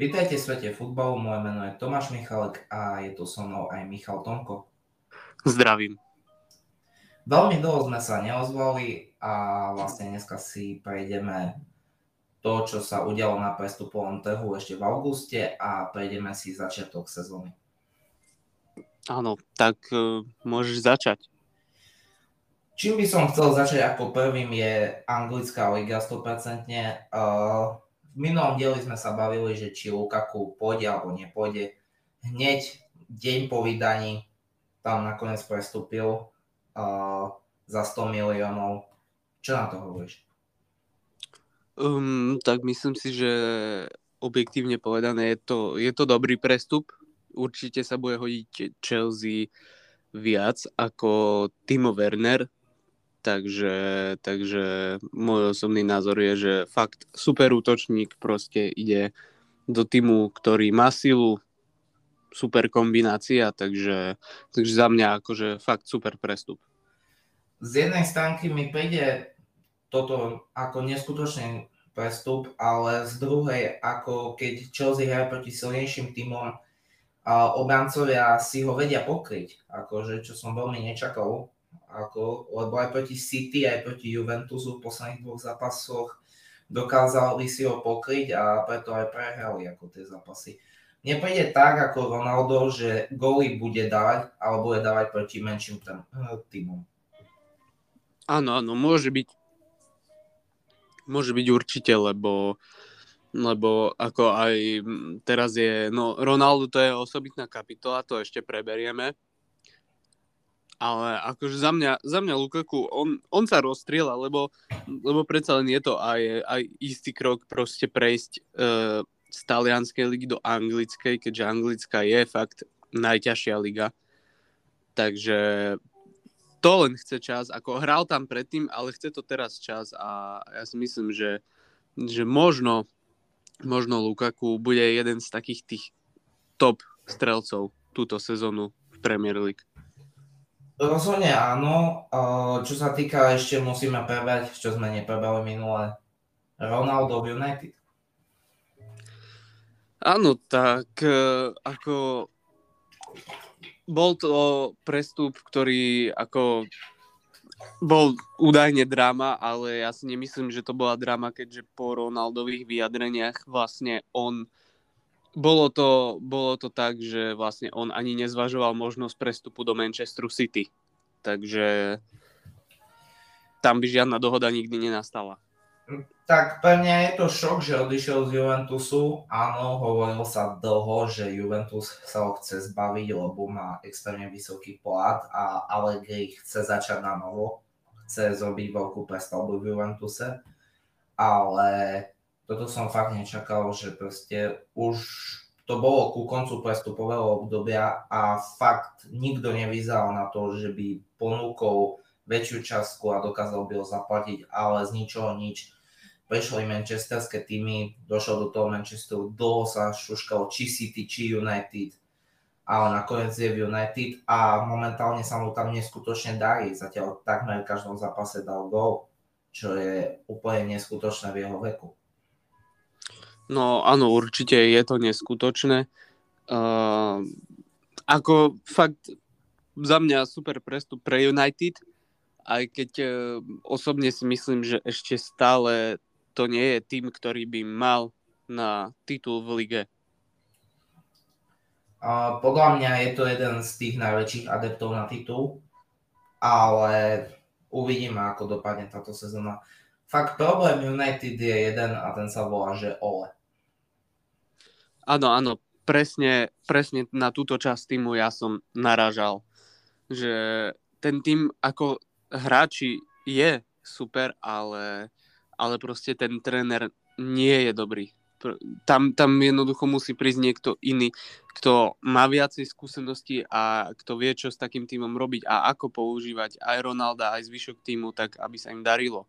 Vítajte v svete futbalu, moje meno je Tomáš Michalek a je tu so mnou aj Michal Tomko. Zdravím. Veľmi dlho sme sa neozvali a vlastne dneska si prejdeme to, čo sa udialo na prestupovom trhu ešte v auguste a prejdeme si začiatok sezóny. Áno, tak môžeš začať. Čím by som chcel začať ako prvým je anglická liga 100%. V minulom dieli sme sa bavili, že či Lukaku pôjde alebo nepôjde. Hneď deň po vydaní tam nakoniec prestúpil za 100 miliónov. Čo na to hovoríš? Tak myslím si, že objektívne povedané je to dobrý prestup. Určite sa bude hodiť Chelsea viac ako Timo Werner. Takže môj osobný názor je, že fakt super útočník proste ide do týmu, ktorý má silu, super kombinácia, takže za mňa akože fakt super prestup. Z jednej stránky mi príde toto ako neskutočný prestup, ale z druhej, ako keď Chelsea hraje proti silnejším týmom, obrancovia si ho vedia pokryť, akože, čo som veľmi nečakal. Lebo aj proti City, aj proti Juventusu v posledných dvoch zápasoch dokázali si ho pokryť a preto aj prehrali ako tie zápasy. Mne príde tak ako Ronaldo, že góly bude dávať, ale bude dávať proti menším týmom. Áno, môže byť určite, lebo ako aj teraz je, no Ronaldo to je osobitná kapitola, to ešte preberieme. Ale akože za mňa Lukaku, on sa rozstrieľa, lebo predsa len je to aj istý krok proste prejsť z talianskej ligy do anglickej, keďže anglická je fakt najťažšia liga. Takže to len chce čas, ako hral tam predtým, ale chce to teraz čas a ja si myslím, že možno Lukaku bude jeden z takých tých top strelcov túto sezónu v Premier League. Rozhodne áno. Čo sa týka, ešte musíme prebrať, čo sme neprebrali minule. Ronaldo v United. Áno, tak ako bol to prestup, ktorý ako bol údajne drama, ale ja si nemyslím, že to bola drama, keďže po Ronaldových vyjadreniach vlastne on Bolo to tak, že vlastne on ani nezvažoval možnosť prestupu do Manchesteru City. Takže tam by žiadna dohoda nikdy nenastala. Tak pre mňa je to šok, že odišiel z Juventusu. Áno, hovoril sa dlho, že Juventus sa ho chce zbaviť, lebo má extrémne vysoký plat a Allegri chce začať na novo. Chce zrobiť veľkú prestavbu v Juventuse. Ale toto som fakt nečakal, že proste už to bolo ku koncu prestupového obdobia a fakt nikto nevyzeral na to, že by ponúkol väčšiu časku a dokázal by ho zaplatiť, ale z ničoho nič. Prišli manchesterské týmy, došlo do toho Manchesteru, dlho sa šuškalo či City, či United, ale nakoniec je v United a momentálne sa mu tam neskutočne darí. Zatiaľ takmer v každom zápase dal gól, čo je úplne neskutočné v jeho veku. No áno, určite je to neskutočné. Ako fakt za mňa super prestup pre United, aj keď osobne si myslím, že ešte stále to nie je tým, ktorý by mal na titul v lige. Podľa mňa je to jeden z tých najväčších adeptov na titul, ale uvidíme, ako dopadne táto sezóna. Fakt problém United je jeden a ten sa volá, že Ole. Áno, presne na túto časť týmu ja som narážal, že ten tým ako hráči je super, ale proste ten tréner nie je dobrý. Tam jednoducho musí prísť niekto iný, kto má viacej skúseností a kto vie, čo s takým týmom robiť a ako používať aj Ronalda, aj zvyšok týmu, tak aby sa im darilo.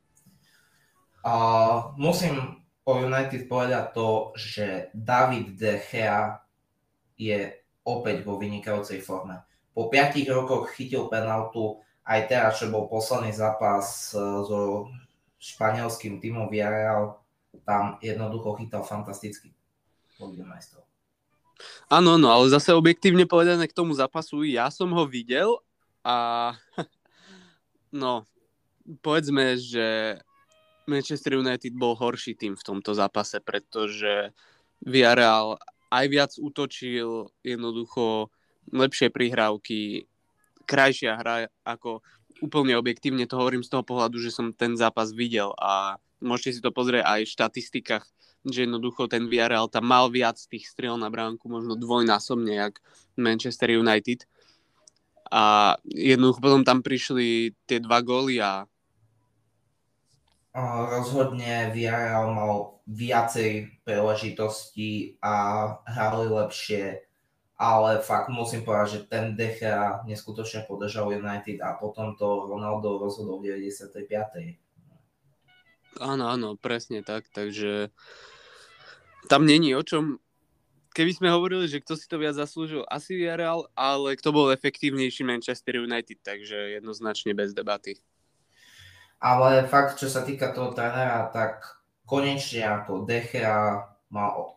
Musím o United povedať to, že David De Gea je opäť vo vynikajúcej forme. Po 5 rokoch chytil penaltu, aj teraz, čo bol posledný zápas so španielským tímom Villarreal, tam jednoducho chytal fantasticky. po Lige majstrov. Áno, no, ale zase objektívne povedané k tomu zápasu, ja som ho videl a no, povedzme, že Manchester United bol horší tým v tomto zápase, pretože Villarreal aj viac útočil, jednoducho lepšie prihrávky, krajšia hra, ako úplne objektívne to hovorím z toho pohľadu, že som ten zápas videl a môžete si to pozrieť aj v štatistikách, že jednoducho ten Villarreal tam mal viac tých striel na bránku, možno dvojnásobne, jak Manchester United. A jednoducho potom tam prišli tie dva góly a... Rozhodne Villarreal mal viacej príležitostí a hrali lepšie, ale fakt musím povedať, že ten De Gea neskutočne podržal United a potom to Ronaldo rozhodol v 95. Áno, áno, presne tak, takže tam není o čom. Keby sme hovorili, že kto si to viac zaslúžil, asi Villarreal, ale kto bol efektívnejší Manchester United, takže jednoznačne bez debaty. Ale fakt, čo sa týka toho trénera, tak konečne ako De Gea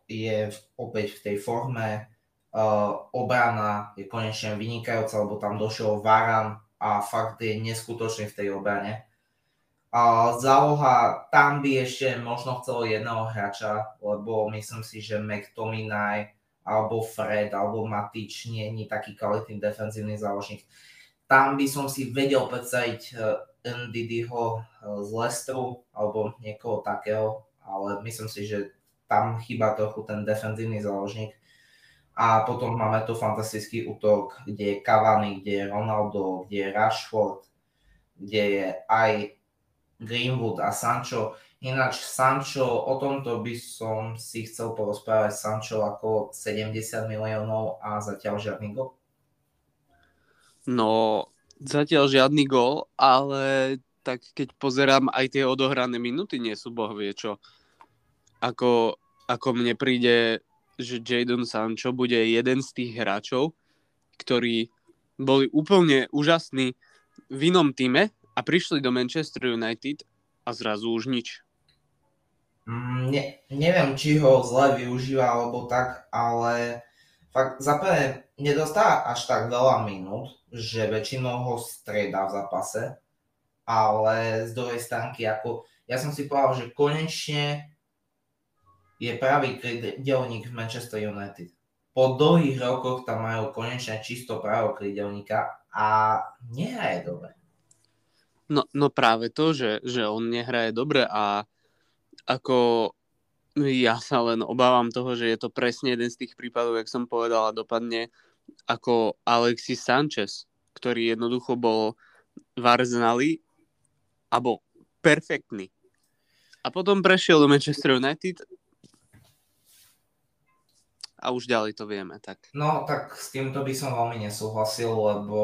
je opäť v tej forme, obrana je konečne vynikajúca, lebo tam došiel Varane a fakt je neskutočný v tej obrane. Záloha, tam by ešte možno chcelo jedného hráča, lebo myslím si, že McTominay alebo Fred alebo Matić nie je taký kvalitný defenzívny záložník. Tam by som si vedel predstaviť Ndidyho z Leicesteru alebo niekoho takého, ale myslím si, že tam chýba trochu ten defenzívny záložník. A potom máme tu fantastický útok, kde je Cavani, kde je Ronaldo, kde je Rashford, kde je aj Greenwood a Sancho. Ináč Sancho, o tomto by som si chcel porozprávať. Sancho ako 70 miliónov a zatiaľ žiadny gól? No, zatiaľ žiadny gól, ale tak keď pozerám, aj tie odohrané minúty nie sú bohvie čo. Ako mne príde, že Jadon Sancho bude jeden z tých hráčov, ktorí boli úplne úžasní v inom týme, a prišli do Manchester United a zrazu už nič. Neviem, či ho zle využíva alebo tak, ale fakt zaprvé nedostáva až tak veľa minút, že väčšinou ho strieda v zápase, ale z druhej stránky, ako ja som si povedal, že konečne je pravý krídelník v Manchester United. Po dlhých rokoch tam majú konečne čisto pravého krídelníka a nehraje dobre. No práve to, že on nehraje dobre a ako ja sa len obávam toho, že je to presne jeden z tých prípadov, jak som povedal, a dopadne ako Alexis Sanchez, ktorý jednoducho bol v Arsenali a bol perfektný. A potom prešiel do Manchester United a už ďalej to vieme. Tak. No tak s týmto by som veľmi nesúhlasil, lebo...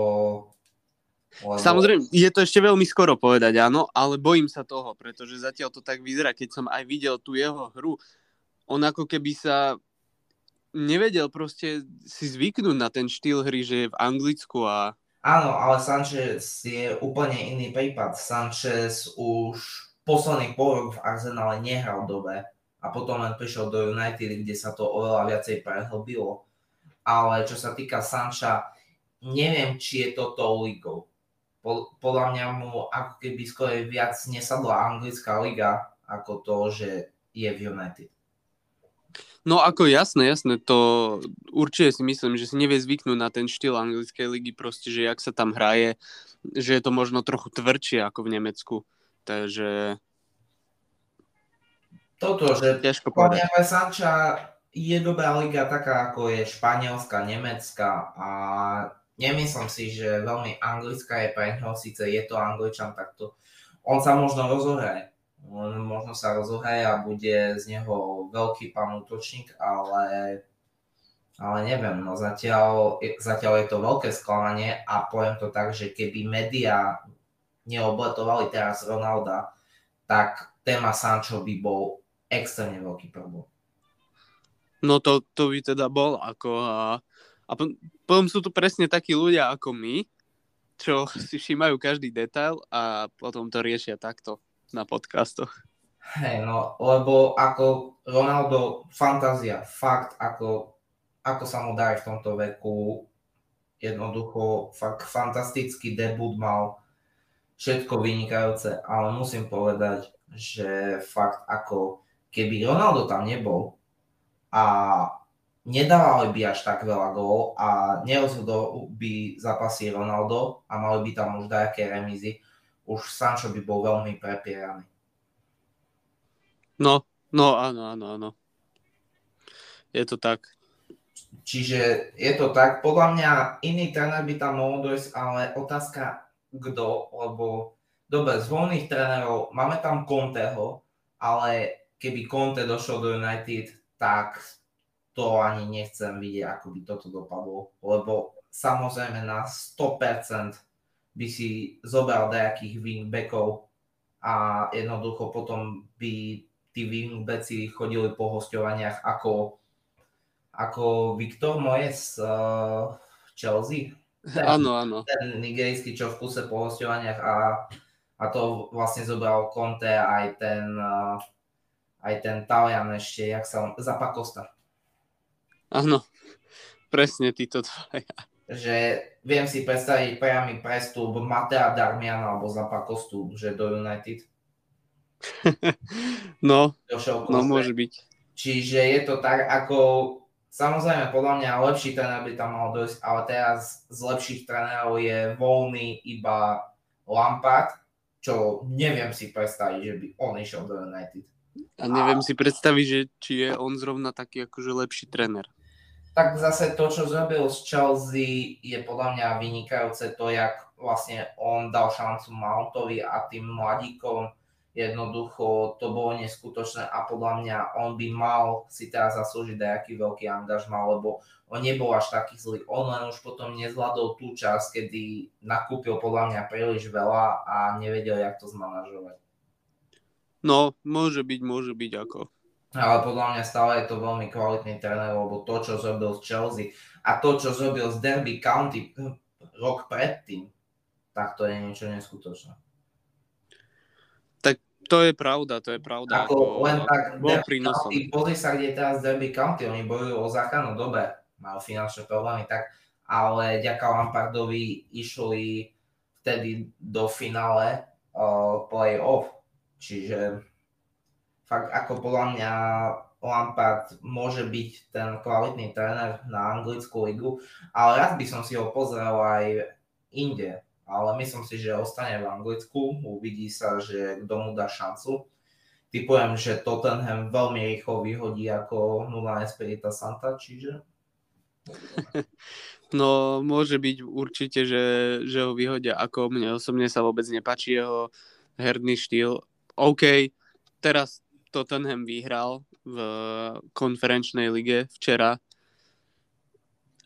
Samozrejme, je to ešte veľmi skoro povedať, áno, ale bojím sa toho, pretože zatiaľ to tak vyzerá, keď som aj videl tú jeho hru, on ako keby sa nevedel proste si zvyknúť na ten štýl hry, že je v Anglicku a... Áno, ale Sanchez je úplne iný prípad. Sanchez už posledný pol rok v Arsenale nehral dobre a potom len prišiel do United, kde sa to oveľa viacej prehlbilo. Ale čo sa týka Sancha, neviem, či je to tou ligou. Podľa mňa mu ako keby skôr viac nesadla anglická liga ako to, že je v United. No ako jasné, to určite si myslím, že si nevie zvyknúť na ten štýl anglickej ligy, proste, že jak sa tam hraje, že je to možno trochu tvrdšie ako v Nemecku, takže... Toto, že podľa mňa pre Sancha je dobrá liga taká, ako je španielská, nemecká a... Nemyslím si, že veľmi anglická je pre ňoho, síce je to Angličan, takto. On sa možno rozohraje. On možno sa rozohraje a bude z neho veľký pán útočník, ale neviem. No zatiaľ je to veľké sklamanie a poviem to tak, že keby médiá neobletovali teraz Ronalda, tak téma Sancho by bol extrémne veľký problém. No to by teda bol ako... A potom sú tu presne takí ľudia ako my, čo si všímajú každý detail a potom to riešia takto na podcastoch. Hej, no, lebo ako Ronaldo, fantázia, fakt, ako sa mu darí v tomto veku, jednoducho, fakt fantastický debut mal, všetko vynikajúce, ale musím povedať, že fakt ako keby Ronaldo tam nebol a nedávali by až tak veľa gólov a nerozhodol by zápasy Ronaldo a mali by tam už dajaké remízy, už Sancho by bol veľmi prepieraný. No, áno. Je to tak. Čiže je to tak. Podľa mňa iný tréner by tam mohol dojsť, ale otázka kto, lebo dobre, z voľných trénerov máme tam Conteho, ale keby Conte došiel do United, tak to ani nechcem vidieť, ako by toto dopadlo, lebo samozrejme na 100% by si zobral nejakých wingbackov a jednoducho potom by tí wingbacki chodili po hosťovaniach ako Viktor Moyes z Chelsea. Áno. Ten nigerijský, čo v kuse po hosťovaniach a to vlastne zobral Conte aj ten Talian ešte, Zapakosta. Áno, presne títo dvaja. Že viem si predstaviť priamy prestup Matea Darmiana alebo Zapakostu, že do United. No, môže byť. Čiže je to tak, ako samozrejme podľa mňa lepší tréner by tam mal dojsť, ale teraz z lepších trénerov je voľný iba Lampard, čo neviem si predstaviť, že by on išiel do United. A neviem si predstaviť, že či je on zrovna taký akože lepší tréner. Tak zase to, čo zrobil z Chelsea, je podľa mňa vynikajúce to, jak vlastne on dal šancu Mountovi a tým mladíkom. Jednoducho to bolo neskutočné a podľa mňa on by mal si teraz zaslúžiť nejaký veľký angažmán, lebo on nebol až taký zlý. On len už potom nezvládol tú časť, kedy nakúpil podľa mňa príliš veľa a nevedel, jak to zmanažovať. No, môže byť ako. Ale podľa mňa stále je to veľmi kvalitný tréner, lebo to, čo zrobil z Chelsea a to, čo zrobil z Derby County rok predtým, tak to je niečo neskutočné. To je pravda. Ako len tak, pozri sa, kde je teraz Derby County, oni bojujú o záchranu, dobre, majú finančné problémy, tak, ale ďaká Lampardovi išli vtedy do finále play-off, čiže fakt ako podľa mňa Lampard môže byť ten kvalitný tréner na anglickú ligu, ale rád by som si ho pozrel aj inde. Ale myslím si, že ostane v Anglicku, uvidí sa, že kto mu dá šancu. Tipujem, že Tottenham veľmi rýchlo vyhodí ako Nuno Espírita Santa, čiže... No, môže byť určite, že ho vyhodia ako mne. Osobne sa vôbec nepáči jeho herný štýl. OK, teraz Tottenham vyhral v konferenčnej lige včera,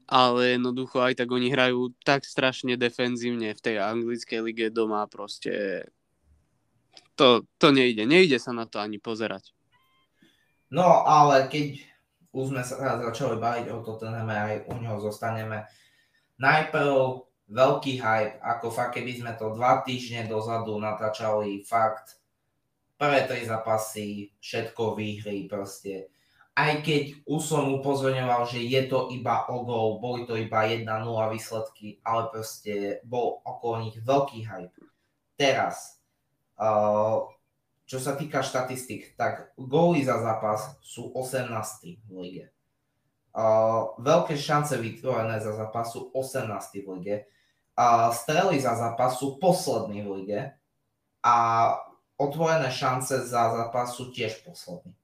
ale jednoducho aj tak oni hrajú tak strašne defenzívne v tej anglickej lige doma, proste to nejde. Nejde sa na to ani pozerať. No, ale keď už sme sa začali baviť o Tottenhame, aj u neho zostaneme. Najprv veľký hype, ako fakt, keby sme to 2 týždne dozadu natáčali, fakt prvé 3 zápasy, všetko výhry proste. Aj keď už som upozorňoval, že je to iba o gól, boli to iba 1-0 výsledky, ale proste bol okolo nich veľký hype. Teraz, čo sa týka štatistik, tak góly za zápas sú 18. v lige. Veľké šance vytvorené za zápas sú 18. v lige. Strely za zápas sú posledný v lige. A otvorené šance za zápas sú tiež posledný.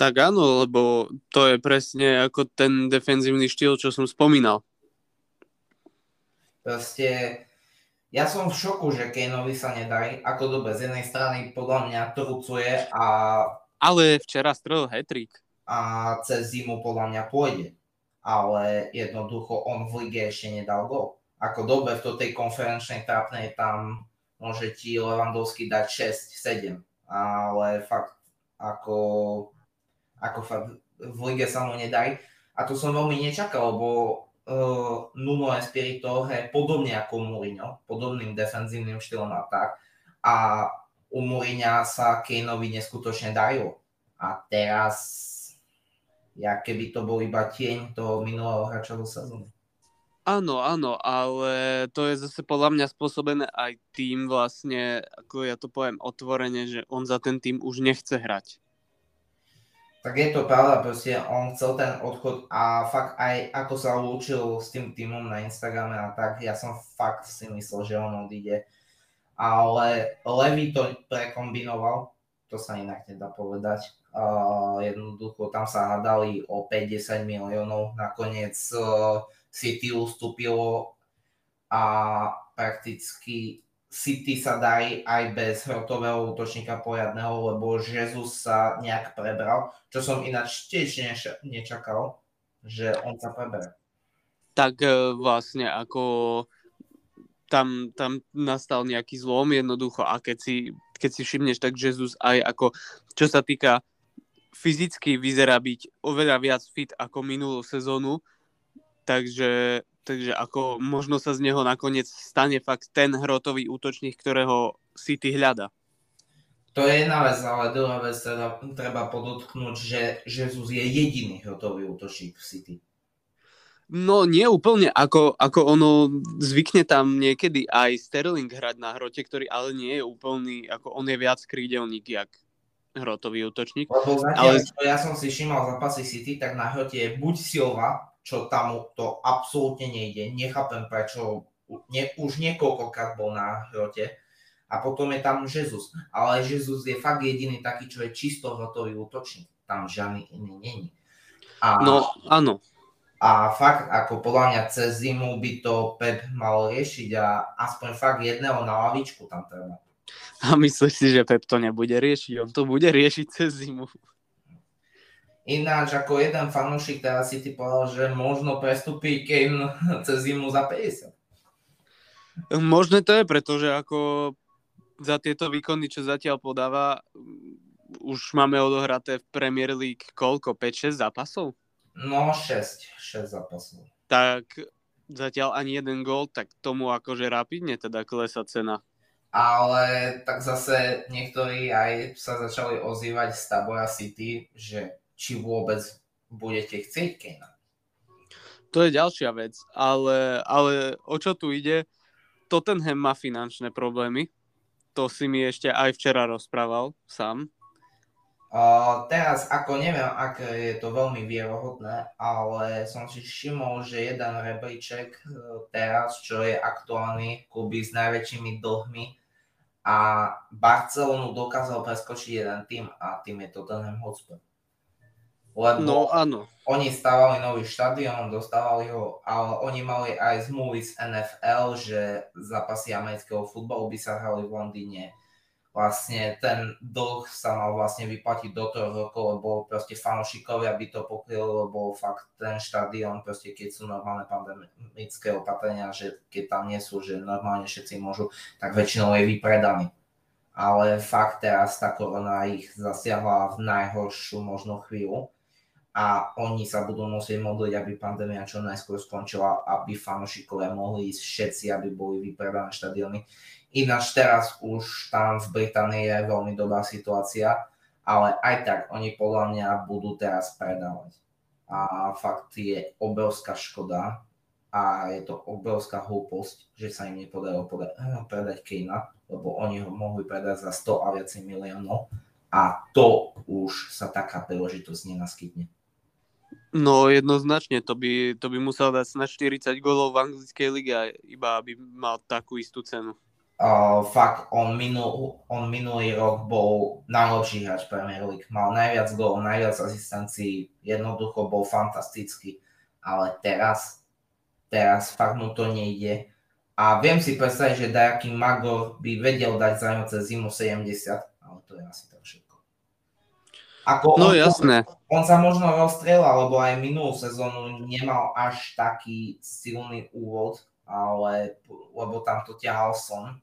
Tak áno, lebo to je presne ako ten defenzívny štýl, čo som spomínal. Proste, ja som v šoku, že Kaneovi sa nedarí. Ako dobre, z jednej strany podľa mňa trucuje a... Ale včera strelil hat-trick. A cez zimu podľa mňa pôjde. Ale jednoducho on v lige ešte nedal gól. Ako dobre, v tej konferenčnej trápnej tam môže ti Lewandowski dať 6-7. Ale fakt, ako v lige sa mu nedarí. A to som veľmi nečakal, lebo Nuno Espírito je podobne ako Mourinho, podobným defenzívnym štýlom a tak. A u Mourinha sa Kaneovi neskutočne darilo. A teraz, ja keby to bol iba tieň toho minulého hráčovú sezónu. Áno, áno, ale to je zase podľa mňa spôsobené aj tým vlastne, ako ja to poviem otvorene, že on za ten tým už nechce hrať. Tak je to pravda, proste on chcel ten odchod a fakt aj ako sa lúčil s tým týmom na Instagrame a tak, ja som fakt si myslel, že on odíde. Ale Levy to prekombinoval, to sa inak nedá povedať. Jednoducho tam sa hádali o 5-10 miliónov, nakoniec City ustúpilo a prakticky City sa darí aj bez hrotového útočníka poriadneho, lebo Jezus sa nejak prebral, čo som ináč tiež nečakal, že on sa preberie. Tak vlastne ako tam nastal nejaký zlom jednoducho a keď si všimneš, tak Jezus aj ako čo sa týka fyzicky vyzerá byť oveľa viac fit ako minulú sezónu. Takže ako možno sa z neho nakoniec stane fakt ten hrotový útočník, ktorého City hľada. To je jedna vec, ale druhá vec treba podotknúť, že Jezus je jediný hrotový útočník v City. No nie úplne, ako ono zvykne tam niekedy aj Sterling hrať na hrote, ktorý ale nie je úplný, ako on je viac krídelník, jak hrotový útočník. Lebo zatiaľ, ale... ja som si všímal zápasy City, tak na hrote je buď Silva, čo tam to absolútne nejde. Nechápem, prečo už niekoľkokrát bol na hrote. A potom je tam Jezus. Ale Jezus je fakt jediný taký, čo je čisto hrotový útočník. Tam žiadny iný není. No, áno. A fakt, ako podľa mňa cez zimu by to Pep mal riešiť a aspoň fakt jedného na lavičku tam treba. A myslíš si, že Pep to nebude riešiť? On to bude riešiť cez zimu. Ináč, ako jeden fanúšik teraz si ty povedal, že možno prestúpi Kane cez zimu za 50. Možno to je, pretože ako za tieto výkony, čo zatiaľ podáva, už máme odohraté v Premier League koľko? 5-6 zápasov? No, 6 zápasov. Tak zatiaľ ani jeden gól, tak tomu akože rapidne teda klesá cena. Ale tak zase niektorí aj sa začali ozývať z Tabora City, že či vôbec budete chcieť Kanea. To je ďalšia vec, ale o čo tu ide? Tottenham má finančné problémy. To si mi ešte aj včera rozprával sám. Teraz, ako neviem, aké je to veľmi vierohodné, ale som si všimol, že jeden rebríček teraz, čo je aktuálny, kluby s najväčšími dlhmi a Barcelonu dokázal preskočiť jeden tým a tým je Tottenham Hotspur. Lebo no, áno. Oni stávali nový štadión, dostávali ho, ale oni mali aj zmluvy z NFL, že zápasy amerického futbalu by sa hrali v Londýne. Vlastne ten dlh sa mal vlastne vyplatiť do 3 rokov, lebo proste fanúšikovia by to pokryli, lebo fakt ten štadión, proste keď sú normálne pandemické opatrenia, že keď tam nie sú, že normálne všetci môžu, tak väčšinou je vypredaný. Ale fakt teraz tá korona ich zasiahla v najhoršiu možnú chvíľu. A oni sa budú musieť modliť, aby pandémia čo najskôr skončila, aby fanúšikovia mohli ísť všetci, aby boli vypredané štadióny. Ináč teraz už tam v Británii je veľmi dobrá situácia, ale aj tak oni podľa mňa budú teraz predávať. A fakt je obrovská škoda a je to obrovská hlúposť, že sa im nepodarilo predať Kanea, lebo oni ho mohli predať za 100 a viac miliónov a to už sa taká príležitosť nenaskytne. No jednoznačne, to by musel dať na 40 gólov v anglickej lige, iba aby mal takú istú cenu. Fakt, on minulý rok bol najlepší hráč Premier League, mal najviac gólov, najviac asistencií, jednoducho bol fantastický, ale teraz fakt mu to nejde. A viem si predstaviť, že dajaký Magor by vedel dať zájmo cez zimu 70, ale to je asi tak všetko. No jasné. On sa možno rozstrelal, lebo aj minulú sezónu nemal až taký silný úvod, ale lebo tam to ťahal Son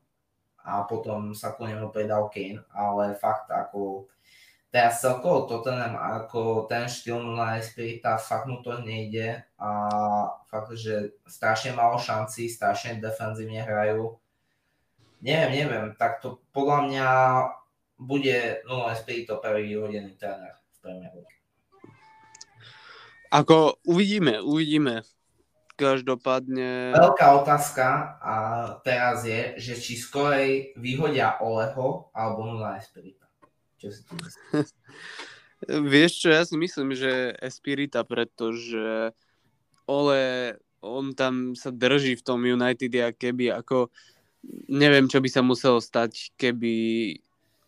a potom sa ku nemu pridal Kane, ale fakt ako teraz celkovo Tottenham, ako ten štýl Nuna Espírita, fakt mu to nejde a fakt, že strašne malo šanci, strašne defenzívne hrajú Neviem. Tak to podľa mňa bude Nuno Espírito prvý vyhodený tréner v Premier League. Ako uvidíme. Každopádne... Veľká otázka a teraz je, že či skorej vyhodia Oleho alebo Nuna Espírita. Čo si tu myslíš? Vieš čo, ja si myslím, že Espírita, pretože Ole, on tam sa drží v tom United a keby ako... Neviem, čo by sa muselo stať, keby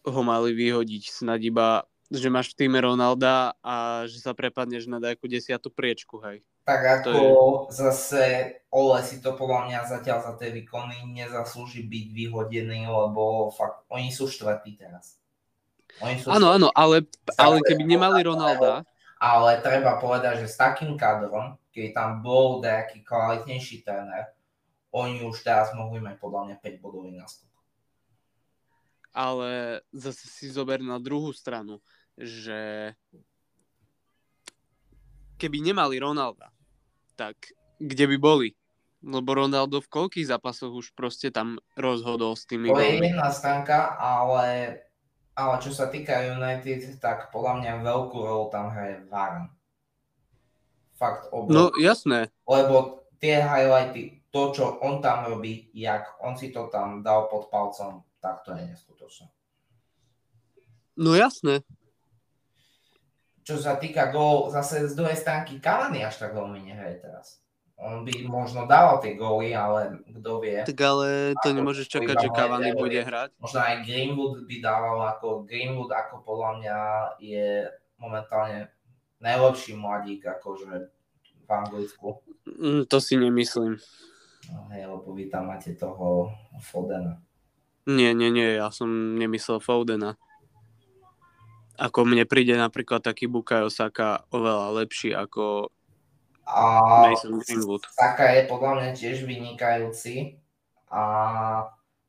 ho mali vyhodiť. Snad iba, že máš v týme Ronalda a že sa prepadneš na nejakú 10. priečku, hej. Tak ako zase Ole si to podľa mňa zatiaľ za tie výkony nezaslúži byť vyhodený, lebo fakt oni sú štvrtí teraz. Áno, ale keby nemali Ronalda. Ale treba povedať, že s takým kadrom, keď tam bol nejaký kvalitnejší tréner, oni už teraz mohli mať podľa mňa 5 bodový náskok. Ale zase si zober na druhú stranu, že keby nemali Ronalda, tak kde by boli? Lebo Ronaldo v koľkých zápasoch už proste tam rozhodol s tými gólmi. To je jedna stránka, ale čo sa týka United, tak podľa mňa veľkú rolu tam hraje VAR. Fakt obrovský. No jasné. Lebo tie highlighty, to čo on tam robí, jak on si to tam dal pod palcom, tak to je neskutočné. No jasné. Čo sa týka gól, zase z druhej stránky Cavani až tak veľmi nehraje teraz. On by možno dával tie góly, ale kto vie. Tak ale to nemôžeš čakať, že Cavani bude hrať. Možno aj Greenwood by dával, ako Greenwood, ako podľa mňa je momentálne najlepší mladík akože v Anglicku. To si nemyslím. No, hej, lebo vy tam máte toho Fodena. Nie, ja som nemyslel Fodena. Ako mne príde napríklad taký Bukayo Saka oveľa lepší ako Mason Greenwood. Saka je podľa mňa tiež vynikajúci a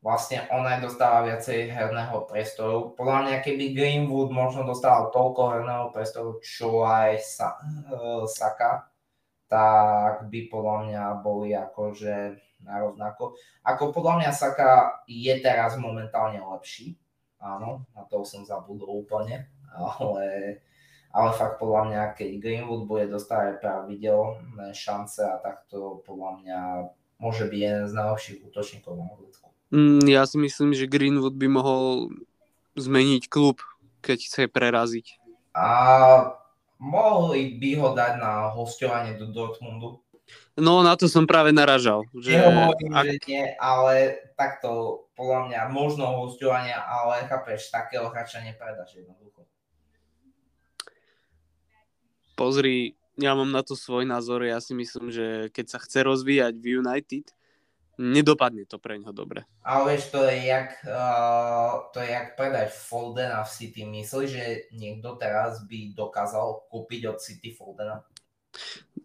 vlastne on aj dostáva viacej herného priestoru. Podľa mňa keby Greenwood možno dostal toľko herného priestoru, čo aj Saka, tak by podľa mňa boli akože narovnako. Ako podľa mňa Saka je teraz momentálne lepší. Áno, na to som zabudol úplne. Ale fakt podľa mňa, keď Greenwood bude dostávať pravidelné šance a takto podľa mňa môže byť jeden z najlepších útočníkov na Anglicku. Ja si myslím, že Greenwood by mohol zmeniť klub, keď chce preraziť. A mohli by ho dať na hosťovanie do Dortmundu? No, na to som práve naražal. Že nie, ale takto podľa mňa možno hosťovania, ale chápeš, takého hráča nepredáš jednoducho. Pozri, ja mám na to svoj názor. Ja si myslím, že keď sa chce rozvíjať v United, nedopadne to pre ňo dobre. Ale vieš, to je jak predať Foldena v City. Myslíš, že niekto teraz by dokázal kúpiť od City Foldena?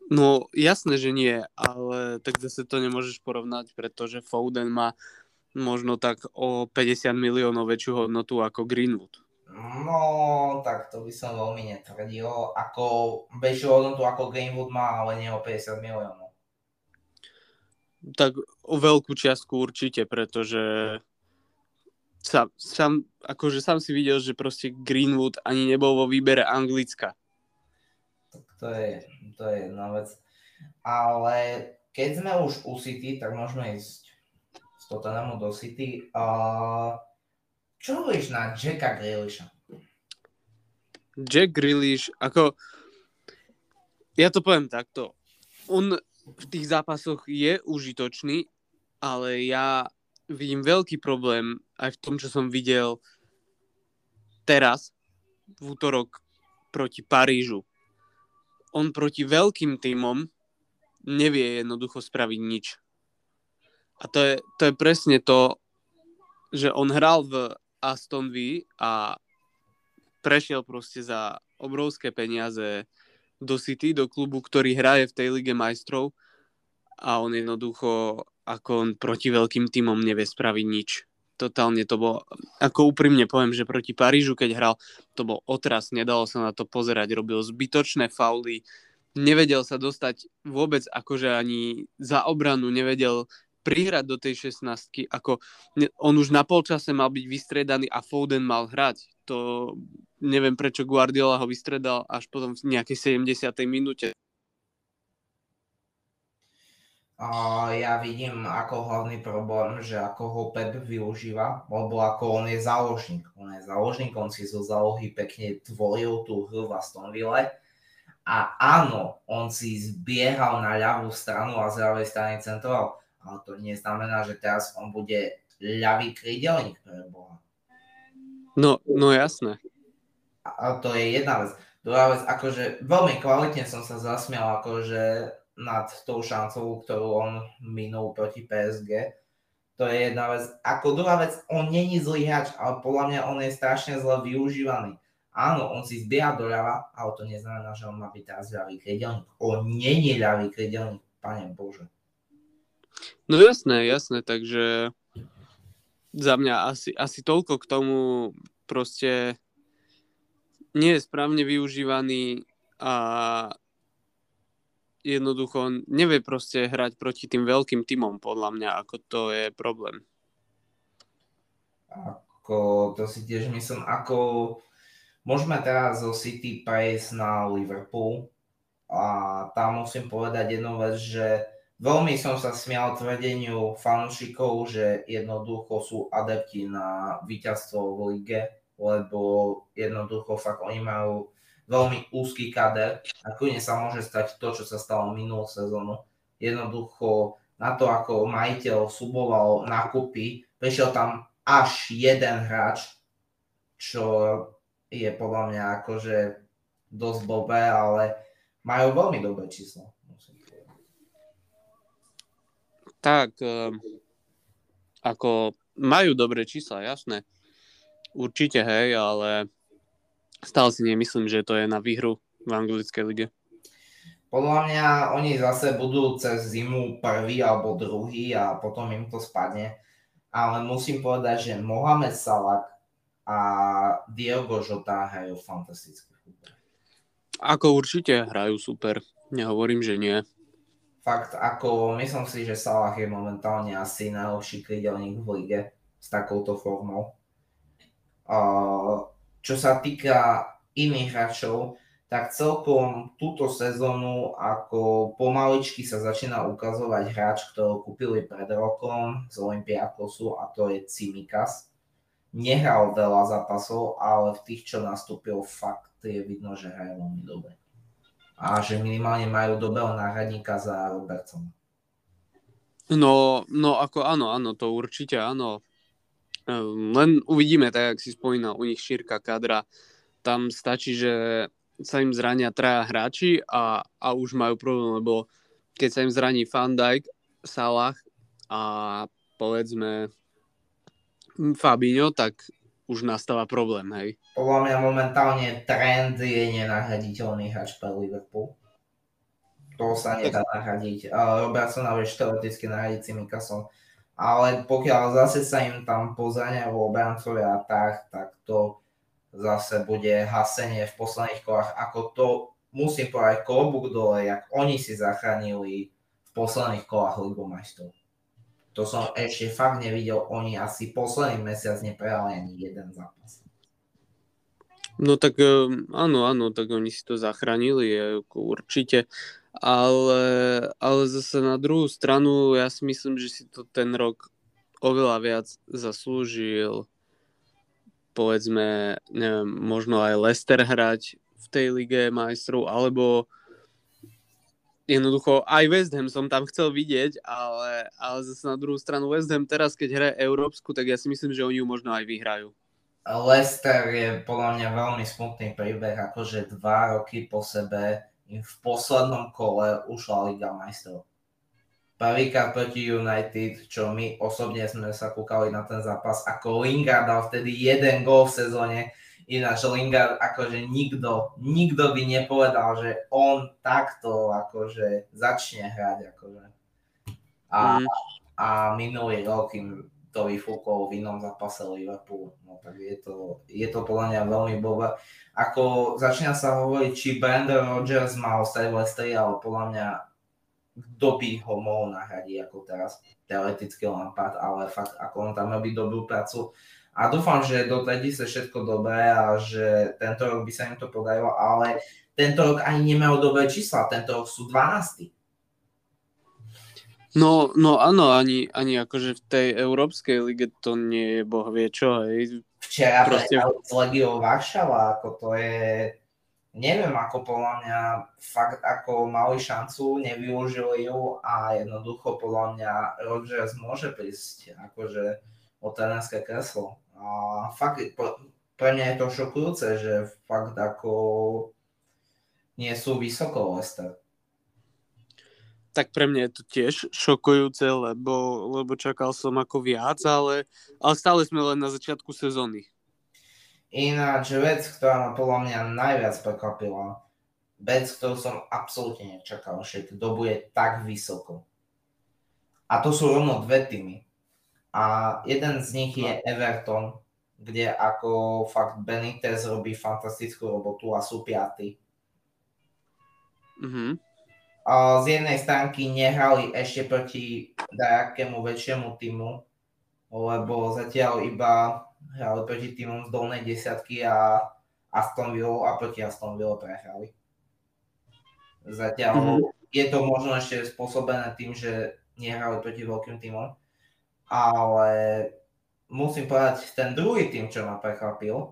No jasné, že nie, ale tak zase to nemôžeš porovnať, pretože Foden má možno tak o 50 miliónov väčšiu hodnotu ako Greenwood. No, tak to by som veľmi netvrdil. Ako väčšiu hodnotu ako Greenwood má, ale nie o 50 miliónov. Tak o veľkú čiastku určite, pretože sám si videl, že proste Greenwood ani nebol vo výbere Anglicka. To je jedna vec. Ale keď sme už u City, tak môžeme ísť z Tottenhamu do City. Čo hovoríš na Jacka Grealisha? Jack Grealish, ako... Ja to poviem takto. On v tých zápasoch je užitočný, ale ja vidím veľký problém aj v tom, čo som videl teraz, v útorok proti Parížu. On proti veľkým tímom nevie jednoducho spraviť nič. A to je presne to, že on hral v Aston Villa a prešiel proste za obrovské peniaze do City, do klubu, ktorý hraje v tej Lige majstrov a on jednoducho, ako on proti veľkým tímom nevie spraviť nič. Totálne to bolo, ako úprimne poviem, že proti Parížu, keď hral, to bol otras, nedalo sa na to pozerať, robil zbytočné fauly, nevedel sa dostať vôbec, akože ani za obranu nevedel prihrať do tej 16-ky, ako on už na polčase mal byť vystriedaný a Foden mal hrať. To neviem, prečo Guardiola ho vystredal až potom v nejakej 70. minúte. Ja vidím ako hlavný problém, že ako ho Pep využíva, lebo ako on je záložník. On je záložník, on si zo zálohy pekne tvoril tú hru v Aston Ville. A áno, on si zbieral na ľavú stranu a z ľavej strany centroval. Ale to neznamená, že teraz on bude ľavý krídelník, ktorý bola. No jasné. A to je jedna vec. Druhá vec, akože veľmi kvalitne som sa zasmial, akože nad tou šancou, ktorú on minul proti PSG. To je jedna vec. Ako druhá vec, on není zlý hráč, ale podľa mňa on je strašne zle využívaný. Áno, on si zbiera doľava, ale to neznamená, že on má byť teraz ľavý krídelník. On není ľavý krídelník, pane Bože. No jasné, takže za mňa asi toľko k tomu, proste nie je správne využívaný a jednoducho on nevie proste hrať proti tým veľkým tímom, podľa mňa, ako to je problém. Ako to si tiež myslím, ako môžeme teraz zo City prejsť na Liverpool a tam musím povedať jednu vec, že veľmi som sa smial tvrdeniu fanúšikov, že jednoducho sú adepti na víťazstvo v lige, lebo jednoducho fakt oni majú veľmi úzky kader a kľudne sa môže stať to, čo sa stalo minulú sezónu. Jednoducho na to, ako majiteľ suboval nákupy, prišiel tam až jeden hráč, čo je podľa mňa akože dosť blbé, ale majú veľmi dobré číslo. Tak, ako majú dobré čísla, jasné. Určite, hej, ale stále si nemyslím, že to je na výhru v anglickej lige. Podľa mňa oni zase budú cez zimu prvý alebo druhý a potom im to spadne. Ale musím povedať, že Mohamed Salah a Diogo Jota hrajú fantasticky. Ako určite hrajú super. Nehovorím, že nie. Fakt, ako myslím si, že Salah je momentálne asi najlepší krídelník v lige s takouto formou. Čo sa týka iných hráčov, tak celkom túto sezónu ako pomaličky sa začína ukazovať hráč, ktorého kúpili pred rokom z Olympiakosu, a to je Tsimikas. Nehral veľa zápasov, ale v tých, čo nastúpil, fakt je vidno, že hrajú veľmi dobre. A že minimálne majú dobrého náhradníka za Robertson. No ako áno, to určite áno. Len uvidíme, tak jak si spomínal, u nich šírka kadra. Tam stačí, že sa im zrania traja hráči a už majú problém, lebo keď sa im zraní Van Dijk, Salah a povedzme Fabinho, tak už nastáva problém, hej. Podľa mňa momentálne trend je nenahraditeľný hráč pre Liverpool. To sa nedá nahradiť. Robertsona vieš teoreticky nahradiť Tsimikasom. Ale pokiaľ zase sa im tam pozrania vo obrancovia a tak to zase bude hasenie v posledných kolách. Ako to musím povedať klobúk dole, jak oni si zachránili v posledných kolách Ligu majstrov. To som ešte fakt nevidel, oni asi posledný mesiac neprehrali ani jeden zápas. No tak áno, tak oni si to zachránili určite. Ale zase na druhú stranu, ja si myslím, že si to ten rok oveľa viac zaslúžil, povedzme, neviem, možno aj Leicester hrať v tej lige majstrov, alebo jednoducho aj West Ham som tam chcel vidieť, ale zase na druhú stranu West Ham teraz, keď hraje európsku, tak ja si myslím, že oni ju možno aj vyhrajú. Leicester je podľa mňa veľmi smutný príbeh, akože 2 roky po sebe v poslednom kole ušla Liga majstrov. Prvýkrát proti United, čo my osobne sme sa kúkali na ten zápas, ako Lingard dal vtedy 1 gól v sezóne. Ináč Lingard, akože nikto by nepovedal, že on takto akože začne hrať. Akože. A minulý rok im to vyfúkol v inom zápase Liverpool. No tak je to podľa mňa veľmi blbé. Ako začína sa hovoriť, či Brandon Rodgers má ostať v Leicesteri, ale podľa mňa kto by ho mohol nahradiť ako teraz teoretický Lampard, ale fakt ako on tam robí dobrú prácu. A dúfam, že dotredí sa všetko dobré a že tento rok by sa im to podarilo, ale tento rok ani nemajú dobré čísla, tento rok sú 12. No áno, ani akože v tej Európskej lige to nie je bohvie čo, hej. Včera prehral s Legiou Varšava, ako to je, neviem, ako podľa mňa fakt ako mali šancu, nevyužili ju a jednoducho podľa mňa Rodgers môže prísť akože o trenérske kreslo. A fakt pre mňa je to šokujúce, že fakt ako nie sú vysoko Leicester. Tak pre mňa je to tiež šokujúce, lebo čakal som ako viac, ale stále sme len na začiatku sezóny. Ináč vec, ktorá ma podľa mňa najviac prekvapila, vec, ktorú som absolútne nečakal, že kto bude tak vysoko. A to sú rovno dve týmy. A jeden z nich je Everton, kde ako fakt Benitez robí fantastickú robotu a sú piaty. Mhm. Z jednej stránky nehrali ešte proti nejakému väčšiemu tímu, lebo zatiaľ iba hrali proti tímom z dolnej desiatky a Aston Villa a proti Aston Villa prehrali. Zatiaľ je to možno ešte spôsobené tým, že nehrali proti veľkým tímom, ale musím povedať, ten druhý tím, čo ma prekvapil,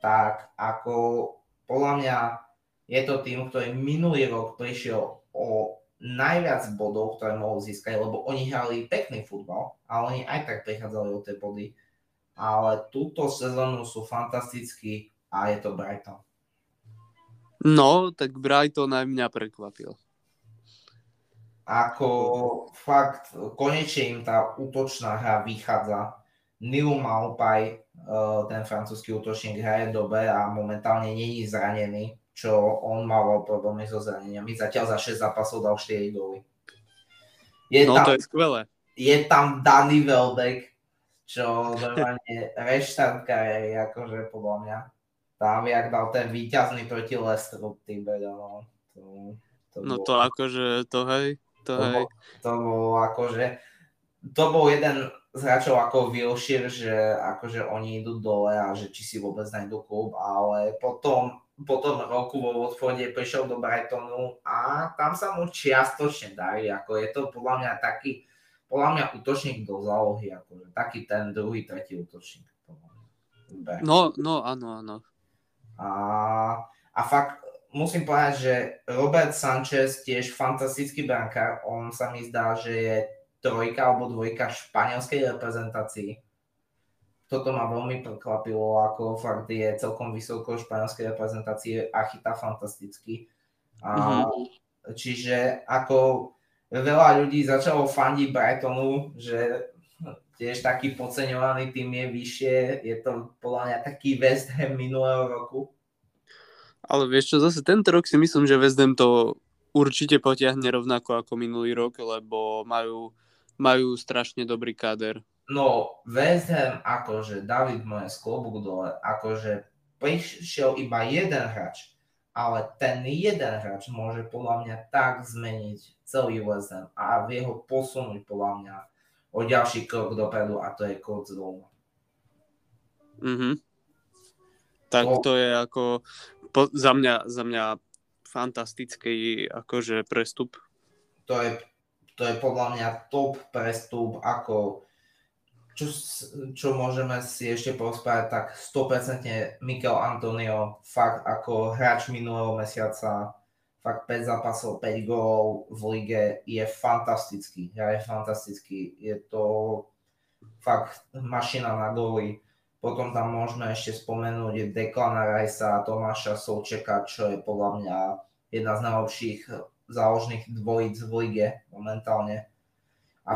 tak ako podľa mňa je to tím, ktorý minulý rok prišiel o najviac bodov, ktoré mohol získať, lebo oni hrali pekný futbal, ale oni aj tak prichádzali o tie body. Ale túto sezónu sú fantastickí a je to Brighton. No, tak Brighton aj mňa prekvapil. Ako fakt, konečne im tá útočná hra vychádza. Neil Maupay, ten francúzsky útočník, hraje dobre a momentálne nie je zranený, čo on mal problémy so zraneniami. Zatiaľ za 6 zápasov dal 4 góly. To je skvelé. Je tam Danny Welbeck, čo normálne reštart kariéry, akože podľa mňa. Tam, jak dal ten víťazný proti Leicesteru, tým vedel. To bol jeden z hráčov ako Wilshere, že akože oni idú dole a že či si vôbec nájdú klub, ale potom roku vo Watforde prišiel do Brightonu a tam sa mu čiastočne darí, ako je to podľa mňa taký, podľa mňa útočník do zálohy, akože taký ten druhý, tretí útočník. No, áno. A fakt musím povedať, že Robert Sanchez tiež fantastický brankár, on sa mi zdá, že je 3 alebo 2 v španielskej reprezentácii. Toto ma veľmi prekvapilo, ako fakt je celkom vysoko v španielskej reprezentácii a chytá fantasticky. Čiže ako veľa ľudí začalo fandiť Brightonu, že tiež taký podceňovaný tým je vyššie, je to podľa mňa taký West Ham minulého roku. Ale vieš čo, zase tento rok si myslím, že West Ham to určite potiahne rovnako ako minulý rok, lebo majú strašne dobrý káder. No, West Ham, akože David Moyes, klobúk dole, akože prišiel iba jeden hráč, ale ten jeden hráč môže podľa mňa tak zmeniť celý West Ham a vie ho posunúť podľa mňa o ďalší krok dopredu a to je Kurt Zouma. Mhm. Tak to je ako za mňa fantastický akože prestup. To je podľa mňa top prestup, ako Čo môžeme si ešte porozprávať, tak 100% Mikel Antonio, fakt ako hráč minulého mesiaca, fakt 5 zápasov, 5 gólov v lige, je fantastický, je to fakt mašina na góly. Potom tam môžeme ešte spomenúť Declana Ricea a Tomáša Součeka, čo je podľa mňa jedna z najlepších záložných dvojíc v lige momentálne. A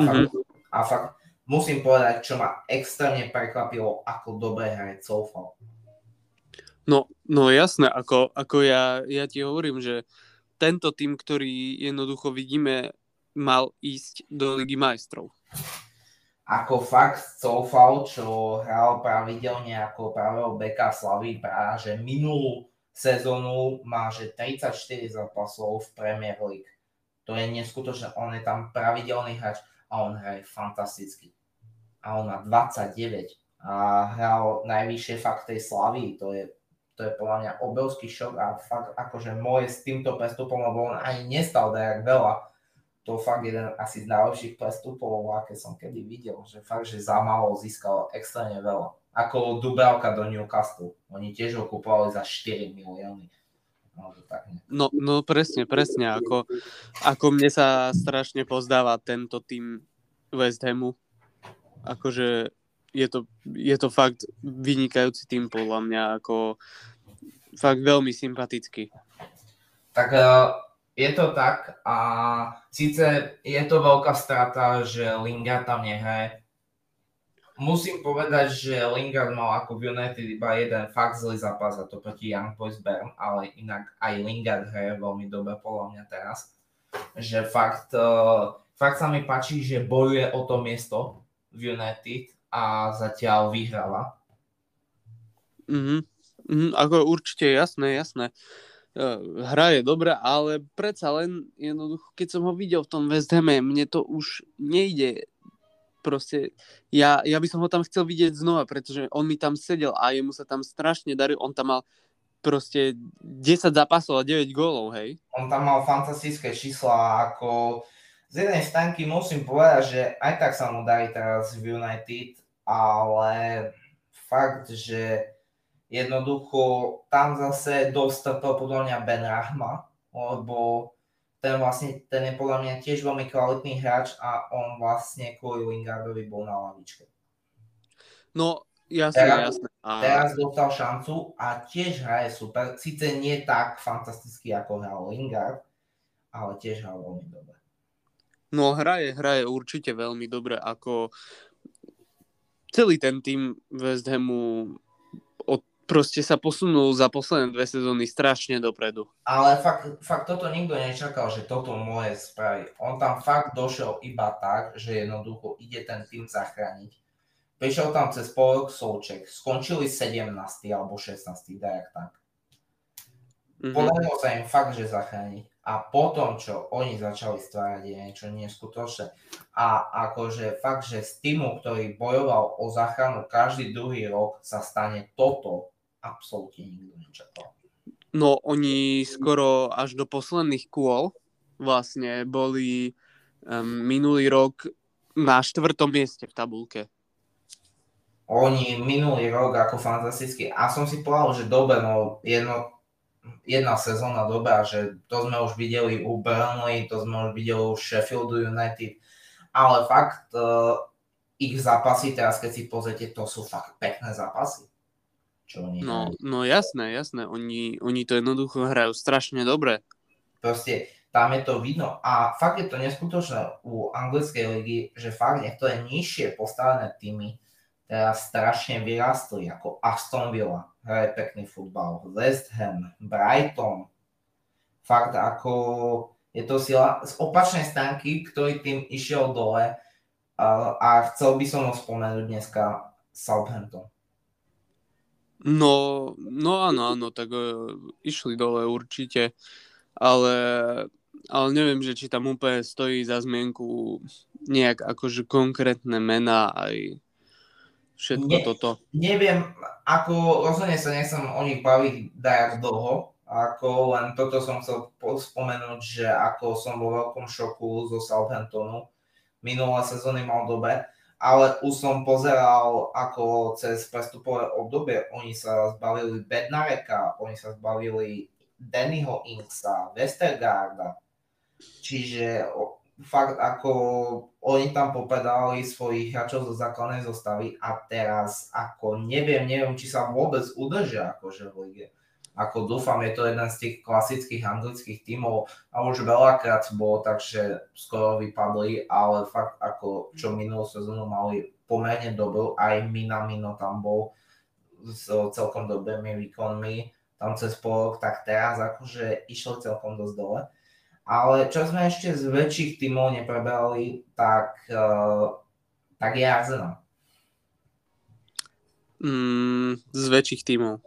fakt musím povedať, čo ma extrémne prekvapilo, ako dobre hraje Soufal. No jasné, ako ja ti hovorím, že tento tým, ktorý jednoducho vidíme, mal ísť do Ligy majstrov. Ako fakt Soufal, čo hral pravidelne ako pravého beka Slavii Praha, že minulú sezónu má že 34 zápasov v Premier League. To je neskutočné, on je tam pravidelný hráč a on hraje fantasticky. A on má 29 a hral najvyššie fakt tej Slavii, to je podľa mňa obrovský šok a fakt akože moje s týmto prestupom, lebo on ani nestal tak veľa, to fakt jeden asi z najlepších prestupov, aké som kedy videl, že fakt, že za málo získal extrémne veľa. Ako Dubravka do Newcastle, oni tiež ho kúpovali za 4 milióny. No presne, ako mne sa strašne pozdáva tento tým West Hamu, akože je to fakt vynikajúci tým podľa mňa, ako fakt veľmi sympatický. Tak je to tak a síce je to veľká strata, že Lingard tam nehraje. Musím povedať, že Lingard mal ako v United iba jeden fakt zlý zápas a to proti Young Boys Bern, ale inak aj Lingard hraje veľmi dobre podľa mňa teraz. Že fakt sa mi páči, že bojuje o to miesto v United a zatiaľ vyhráva. Ako určite, jasné. Hra je dobrá, ale predsa len jednoducho, keď som ho videl v tom West Hame, mne to už nejde. Proste, ja by som ho tam chcel vidieť znova, pretože on mi tam sedel a jemu sa tam strašne daril. On tam mal proste 10 zápasov a 9 gólov, hej? On tam mal fantastické čísla, ako z jednej stránky musím povedať, že aj tak sa mu darí teraz v United, ale fakt, že jednoducho tam zase dostrpel podľa mňa Ben Rahma, lebo ten je podľa mňa tiež veľmi kvalitný hráč a on vlastne kvôli Lingardovi bol na lavičke. No, jasné. Teraz dostal šancu a tiež hraje super. Sice nie tak fantasticky, ako hral Lingard, ale tiež hral veľmi dobre. No, hraje určite veľmi dobre, ako celý ten tým West Hamu proste sa posunul za posledné 2 sezóny strašne dopredu. Ale fakt toto nikto nečakal, že toto moje spraví. On tam fakt došiel iba tak, že jednoducho ide ten tým zachrániť. Prišiel tam cez polok Solček, skončili 17. alebo 16. dajak tak. Podarilo sa im fakt, že zachrániť. A potom, čo oni začali stvárať, je niečo neskutočné. A akože fakt, že z týmu, ktorý bojoval o záchranu každý druhý rok, sa stane toto. Absolútne nikto nečakal. No, oni skoro až do posledných kôl vlastne boli minulý rok na 4. mieste v tabuľke. Oni minulý rok ako fantasticky. A som si povedal, že dobre, no jedna sezóna dobrá, že to sme už videli u Burnley, to sme už videli u Sheffieldu United, ale fakt ich zápasy teraz, keď si pozrite, to sú fakt pekné zápasy. No jasné, oni to jednoducho hrajú strašne dobre. Proste tam je to vidno a fakt je to neskutočné u anglickej ligy, že fakt niektoré nižšie postavené týmy teraz strašne vyrástli, ako Aston Villa, hraje pekný futbal, West Ham, Brighton, fakt ako je to sila z opačnej stránky, ktorý tým išiel dole a chcel by som ho spomenúť dneska Southampton. No áno, tak išli dole určite, ale neviem, že či tam úplne stojí za zmienku nejak akože konkrétne mená aj všetko toto. Neviem, ako rozhodne sa nechcem o nich baviť dajak dlho, ako len toto som chcel spomenúť, že ako som vo veľkom šoku zo Southamptonu, minulé sezóny mal dobre. Ale už som pozeral, ako cez prestupové obdobie oni sa zbavili Bednareka, oni sa zbavili Dannyho Inksa, Westergaarda. Čiže fakt ako oni tam popredali svojich hráčov zo základnej zostavy a teraz ako neviem, či sa vôbec udržia akože v lige. Ako dúfam, je to jeden z tých klasických anglických tímov a už veľakrát bolo tak, že skoro vypadli, ale fakt ako čo minulú sezónu mali pomerne dobrú, aj Minamino tam bol s celkom dobrými výkonmi tam cez polok, tak teraz akože išlo celkom dosť dole. Ale čo sme ešte z väčších tímov neprebrali, tak je Arsenal. Z väčších tímov.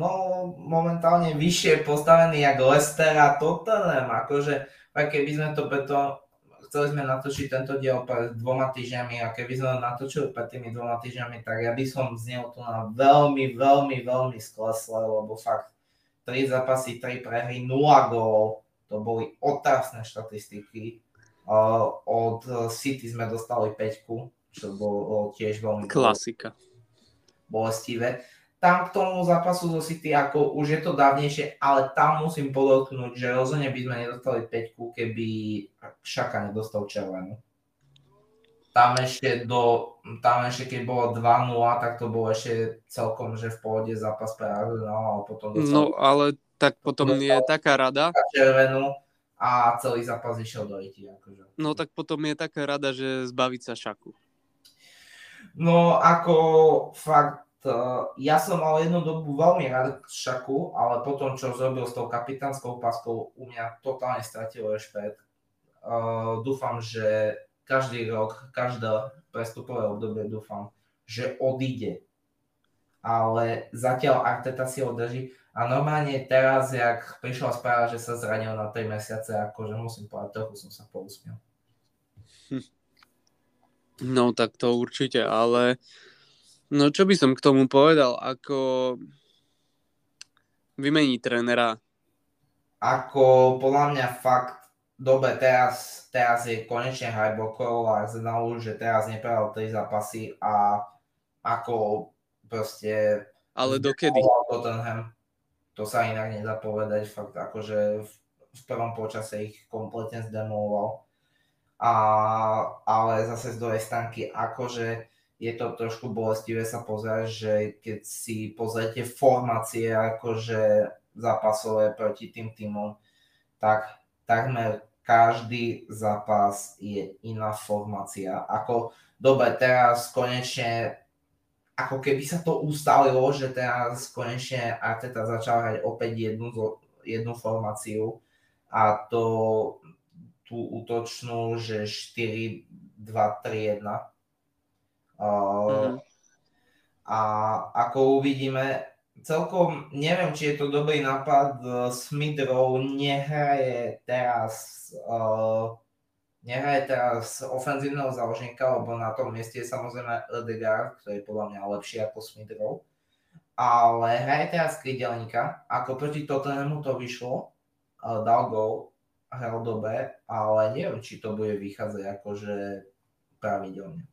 no, momentálne vyššie postavený jak Leicester a Tottenham. Akože, keby sme to preto, chceli sme natočiť tento diel pred 2 týždňami a keby sme natočili pred tými 2 týždňami, tak ja by som znel to na veľmi sklesle, lebo fakt 3 zápasy, 3 prehry, 0 gólov. To boli otrasné štatistiky. Od City sme dostali 5, čo bolo tiež veľmi klasika. Bolestivé. Tam k tomu zápasu zo City, ako už je to dávnejšie, ale tam musím podotknúť, že rozhodne by sme nedostali 5, keby Šaka nedostal červenú. Tam ešte keď bolo 2-0, tak to bolo ešte celkom, že v pohode zápas pre Arsenal, ale potom dostal... No, ale tak potom je taká rada. Červenú a celý zápas išiel do ryti. Akože. No, tak potom je taká rada, že zbaviť sa Šaku. No, ako fakt, ja som mal jednu dobu veľmi rád Šaku, ale potom, čo zrobil s tou kapitánskou paskou, u mňa totálne stratil rešpekt. Dúfam, že každý rok, každé prestupové obdobie dúfam, že odíde. Ale zatiaľ Arteta si ho drží. A normálne teraz, jak prišla správa, že sa zranil na 3 mesiace, akože musím povedať, trochu som sa pousmiel. No, tak to určite, ale... No, čo by som k tomu povedal, ako vymení trénera? Ako podľa mňa fakt, dobre, teraz je konečne high bokov a znal, že teraz nepredal 3 zápasy a ako proste... Ale dokedy? Tottenham, to sa inak nedá povedať, fakt akože v prvom počase ich kompletne zdemoloval. Ale zase z druhej stránky, akože... je to trošku bolestivé sa pozerať, že keď si pozrite formácie akože zápasové proti tým týmom, tak takmer každý zápas je iná formácia. Ako dobre, teraz konečne, ako keby sa to ustalilo, že teraz konečne Arteta začal hrať opäť jednu formáciu a to tú útočnú, že 4-2-3-1. A ako uvidíme, celkom neviem, či je to dobrý nápad. Smith-Rowe nehraje teraz ofenzívneho záložníka, lebo na tom mieste je samozrejme Ødegaard, ktorý je podľa mňa lepší ako Smith-Rowe, ale hraje teraz krídelníka. Ako proti Tottenhamu to vyšlo, dal gól, hral dobre, ale neviem, či to bude vychádzať akože pravidelne.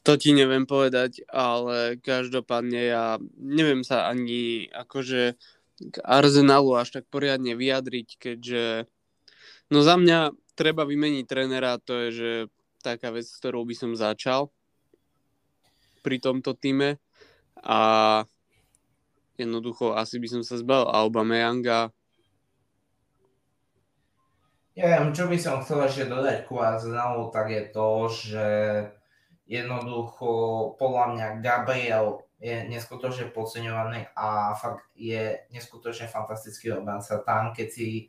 To ti neviem povedať, ale každopádne ja neviem sa ani akože k Arsenalu až tak poriadne vyjadriť, keďže no za mňa treba vymeniť trénera, to je že taká vec, s ktorou by som začal pri tomto týme a jednoducho asi by som sa zbal Aubameyanga. Neviem, čo by som chcel ešte dodať ku Arsenalu, tak je to, že jednoducho podľa mňa Gabriel je neskutočne podceňovaný a fakt je neskutočne fantastický obranca. Tam, keď si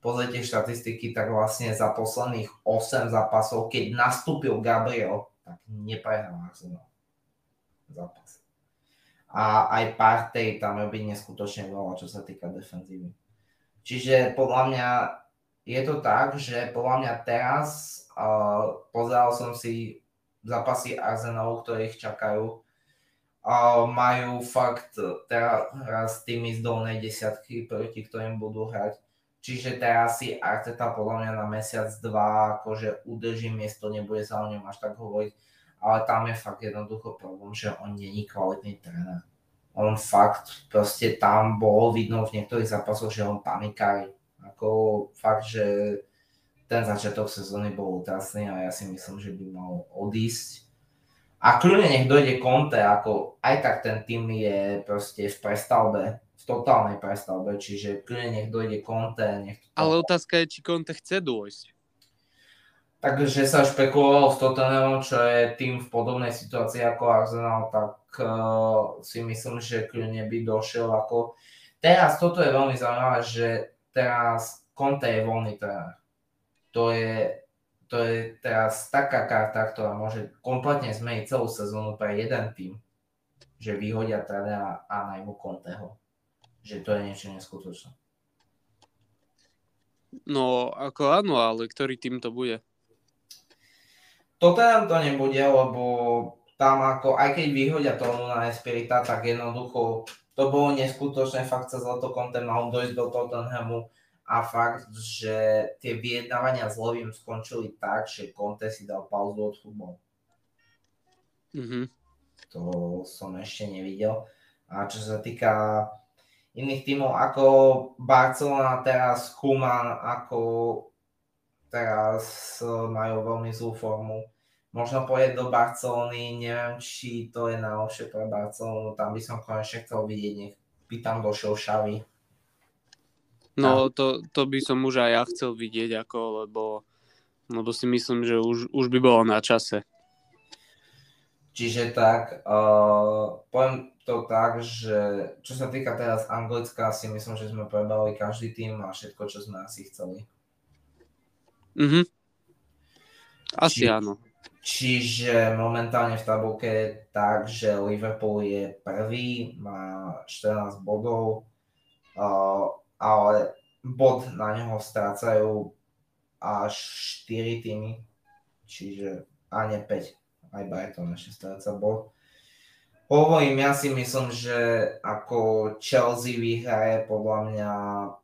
pozrite štatistiky, tak vlastne za posledných 8 zápasov, keď nastúpil Gabriel, tak neprehral Arsenal zápas. A aj Partey tam robí neskutočne veľa, čo sa týka defenzívy. Čiže podľa mňa je to tak, že podľa mňa teraz pozeral som si zápasy Arsenalu, ktoré ich čakajú. Majú fakt teraz tými z dolnej desiatky, proti ktorým budú hrať. Čiže teraz si Arteta podľa mňa na mesiac, 2 akože udrží miesto, nebude sa o ňom až tak hovoriť. Ale tam je fakt jednoducho problém, že on není kvalitný tréner. On fakt, proste tam bolo vidno v niektorých zápasoch, že on panikári. Ako fakt, že ten začiatok sezóny bol útrasný a ja si myslím, že by mal odísť. A kľudne nech dojde Conte, ako aj tak ten tým je proste v prestavbe, v totálnej prestavbe, čiže kľudne nech dojde Conte. Ale otázka je, či Conte chce dôjsť. Takže sa špekulovalo v Tottenhamu, čo je tým v podobnej situácii ako Arsenal, tak si myslím, že kľudne by došiel ako... Teraz toto je veľmi zaujímavé, že teraz Conte je voľný tréner. To je teraz taká karta, ktorá môže kompletne zmeniť celú sezónu pre jeden tým. že vyhodia trénera a najmú Conteho. Že to je niečo neskutočné. No, ako áno, ale ktorý tým to bude? Tottenham to nebude, lebo tam ako, aj keď vyhodia toho Nuna Espírita, tak jednoducho to bolo neskutočné, fakt sa Zlato Conte mal dojsť do Tottenhamu a fakt, že tie vyjednávania s Lovým skončili tak, že Conte si dal pauzu od futbolu. Mm-hmm. To som ešte nevidel. A čo sa týka iných tímov, ako Barcelona teraz, Koeman, ako teraz majú veľmi zlú formu. Možno pôjde do Barcelony, neviem, či to je najlepšie pre Barcelonu, tam by som konečne chcel vidieť, nech by tam došiel Xavi. No, to by som už aj ja chcel vidieť, ako, lebo si myslím, že už by bolo na čase. Čiže tak, poviem to tak, že čo sa týka teraz Anglicka, si myslím, že sme prebrali každý tým a všetko, čo sme asi chceli. Mhm. Asi áno. Čiže momentálne v tabulke je tak, že Liverpool je prvý, má 14 bodov, ale bod na neho strácajú až 4 týmy, čiže a nie 5, aj Brighton ešte stráca bod. Hovorím, ja si myslím, že ako Chelsea vyhraje podľa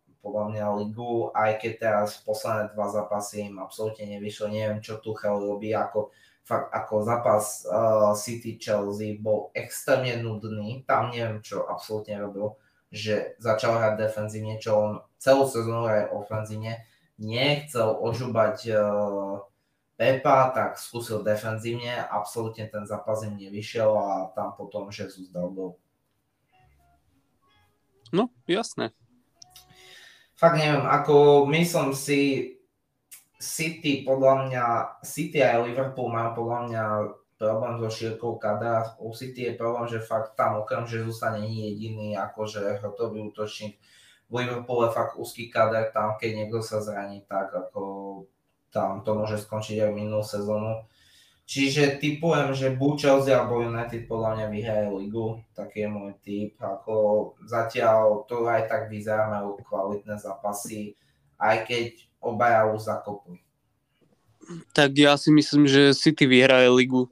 mňa ligu, aj keď teraz posledné dva zápasy im absolútne nevyšlo, neviem čo Tuchel robí, ako zápas City-Chelsea bol extrémne nudný, tam neviem čo absolútne robil, že začal hrať defenzívne, čo on celú sezónu hraje ofenzívne, nechcel ožúbať Pepa, tak skúsil defenzívne, absolútne ten zápas im nevyšiel a tam potom Jezus dal gól. No, jasné. Fakt neviem, ako myslím si, City aj Liverpool majú podľa mňa problém so šírkou kadra. U City je problém, že fakt tam okrem Jezusa není jediný akože hrotový útočník. V Liverpoole fakt úzky kader, tam keď niekto sa zraní, tak ako tam to môže skončiť aj minulú sezónu. Čiže tipujem, že buď Chelsea alebo United podľa mňa vyhraje ligu, taký je môj tip. Ako zatiaľ to aj tak vyzerá, majú kvalitné zápasy, aj keď obaja už zakopú. Tak ja si myslím, že City vyhraje ligu.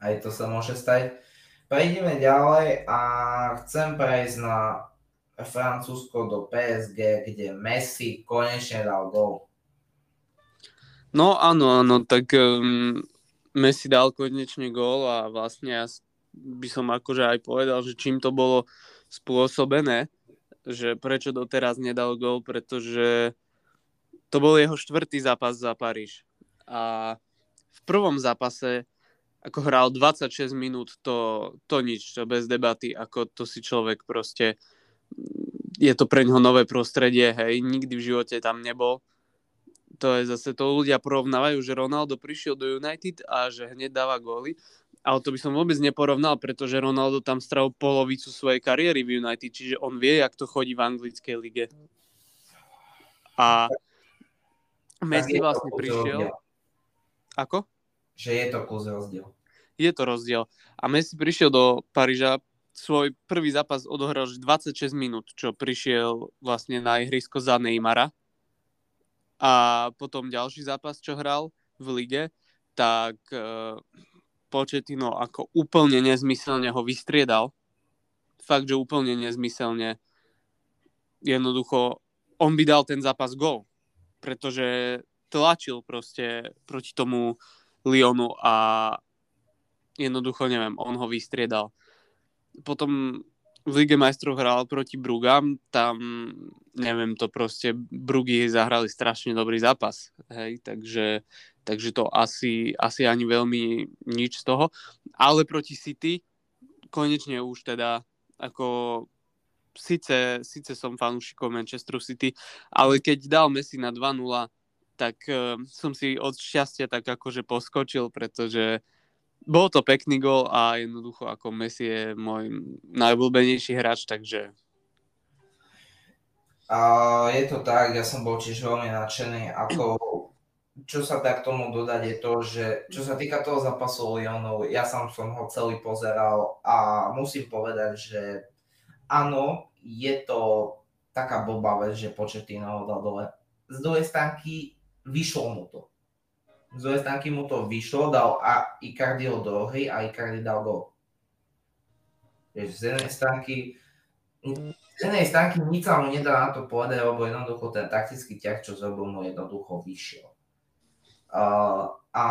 Aj to sa môže stať. Prejdeme ďalej a chcem prejsť na Francúzsko do PSG, kde Messi konečne dal gól. No áno, tak Messi dal konečne gól a vlastne ja by som akože aj povedal, že čím to bolo spôsobené, že prečo doteraz nedal gól, pretože to bol jeho štvrtý zápas za Paríž. A v prvom zápase ako hral 26 minút, to nič, to bez debaty, ako to si človek proste je to preňho nové prostredie, hej, nikdy v živote tam nebol. To je zase, to ľudia porovnávajú, že Ronaldo prišiel do United a že hneď dáva góly, ale to by som vôbec neporovnal, pretože Ronaldo tam strávil polovicu svojej kariéry v United, čiže on vie, jak to chodí v anglickej lige. A Messi vlastne prišiel. Ako? Že je to kus rozdiel. Je to rozdiel. A Messi prišiel do Paríža, svoj prvý zápas odohral 26 minút, čo prišiel vlastne na ihrisko za Neymara. A potom ďalší zápas, čo hral v lige, tak Pochettino ako úplne nezmyselne ho vystriedal. Fakt, že úplne nezmyselne. Jednoducho, on by dal ten zápas gól, pretože tlačil proste proti tomu Lyonu a jednoducho, neviem, on ho vystriedal. Potom v Lige majstrov hral proti Brugám, tam, neviem, to proste Brugy zahrali strašne dobrý zápas, hej, takže to asi ani veľmi nič z toho, ale proti City konečne už teda ako síce som fanúšikom Manchesteru City, ale keď dal Messi na 2-0, tak som si od šťastia tak akože poskočil, pretože bol to pekný gól a jednoducho ako Messi je môj najobľúbenejší hráč, takže... Je to tak, ja som bol tiež veľmi nadšený, ako čo sa dá k tomu dodať, je to, že čo sa týka toho zápasu Lyonu, ja sám som ho celý pozeral a musím povedať, že áno, je to taká blbá vec, že Pochettino ho dal dole. Z druhej stránky vyšlo mu to. Z druhej stránky mu to vyšlo, dal a Icardi ho do hry a Icardi dal gól. Z jednej stránky nič sa mu nedá na to povedať, lebo jednoducho ten taktický ťah, čo zrobil, mu jednoducho vyšiel. A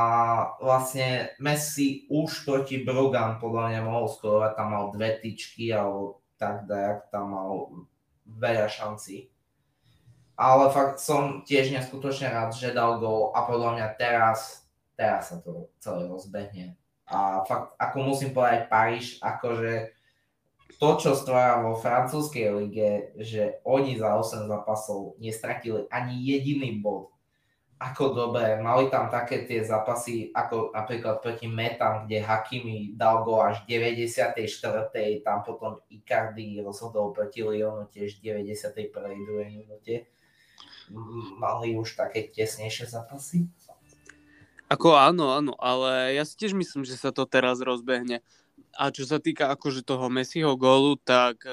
vlastne Messi už proti Brugam podľa mňa mohol skorovať, tam mal 2 tyčky alebo tak dajak, tam mal veľa šancí. Ale fakt som tiež neskutočne rád, že dal gól a podľa mňa teraz sa to celé rozbehne. A fakt, ako musím povedať, Paríž, akože to, čo stvára vo francúzskej lige, že oni za 8 zápasov nestratili ani jediný bod. Ako dobre, mali tam také tie zápasy, ako napríklad proti Metam, kde Hakimi dal gól až 94. Tam potom Icardi rozhodol proti Lyonu tiež 91. minúte. Mali už také tesnejšie zápasy. Ako áno, ale ja si tiež myslím, že sa to teraz rozbehne. A čo sa týka akože toho Messiho gólu, tak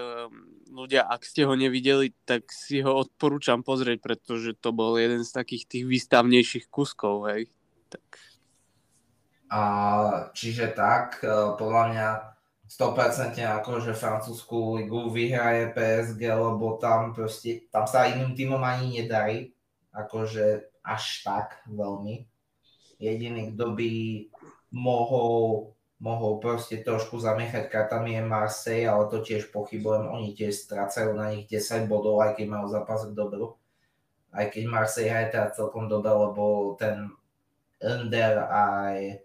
ľudia, ak ste ho nevideli, tak si ho odporúčam pozrieť, pretože to bol jeden z takých tých výstavnejších kuskov, hej. Tak. A čiže tak, podľa mňa 100% akože francúzsku ligu vyhraje PSG, lebo tam proste, tam sa iným týmom ani nedarí, akože až tak veľmi. Jediný, kto by mohol proste trošku zamiechať kartami je Marseille, ale to tiež pochybujem, oni tiež strácajú na nich 10 bodov, aj keď majú zápas k dobru. Aj keď Marseille je teda celkom dobré, lebo ten Ender aj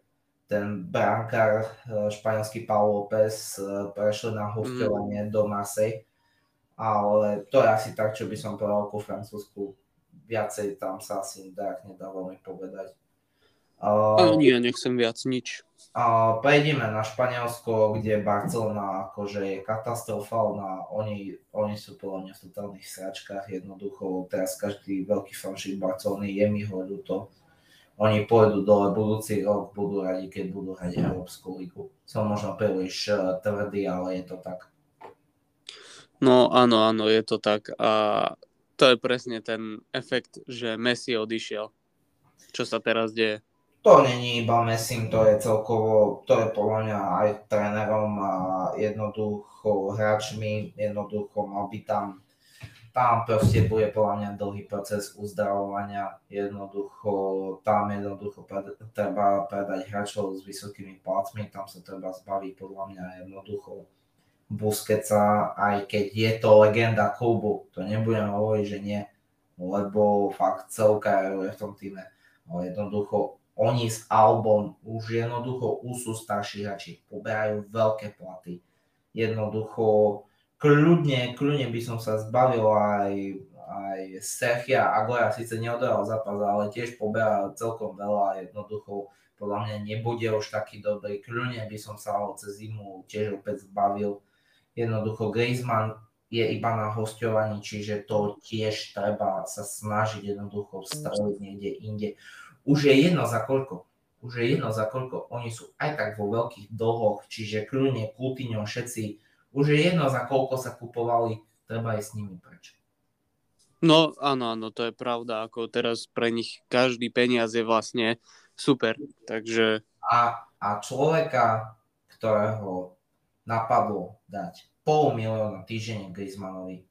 ten brankár španielský Pau López prešli na hostovanie do Marseille, ale to je asi tak, čo by som povedal ku Francúzsku. Viacej tam sa asi nedá veľmi povedať. Nie, nechcem viac nič. Prejdeme na Španielsko, kde Barcelona akože je katastrofálna, oni sú podľa mňa v totálnych sračkách, jednoducho teraz každý veľký fanšik Barcelony, je mi ho ľúto, oni pôjdu dole, budúci rok budú radi, keď budú hrať Európsku ligu. Som možno príliš tvrdý, ale je to tak. No áno, je to tak a to je presne ten efekt, že Messi odišiel, čo sa teraz deje. To není iba Messim, to je celkovo, to je podľa mňa aj trénerom a jednoducho hráčmi, jednoducho mal by tam proste bude podľa mňa dlhý proces uzdravovania, jednoducho treba predať hráčov s vysokými palcmi, tam sa treba zbaviť podľa mňa jednoducho Busquetsa, aj keď je to legenda klubu, to nebudem hovoriť, že nie, lebo fakt celká je v tom týme, ale jednoducho oni s Albom už jednoducho sú starší hráči, poberajú veľké platy. Jednoducho kľudne by som sa zbavil aj Sergia Agüera, síce neodohral zápas, ale tiež poberá celkom veľa, jednoducho podľa mňa nebude už taký dobrý. Kľudne by som sa ho cez zimu tiež opäť zbavil. Jednoducho Griezmann je iba na hosťovaní, čiže to tiež treba sa snažiť jednoducho streliť niekde inde. Už je jedno za koľko. Oni sú aj tak vo veľkých dlhoch, čiže Krúne, Coutinho, všetci. Už je jedno za koľko sa kupovali, treba aj s nimi preč. No áno, to je pravda. Ako teraz pre nich každý peniaz je vlastne super. Takže... A človeka, ktorého napadlo dať 500 000 týždenne Griezmannovi,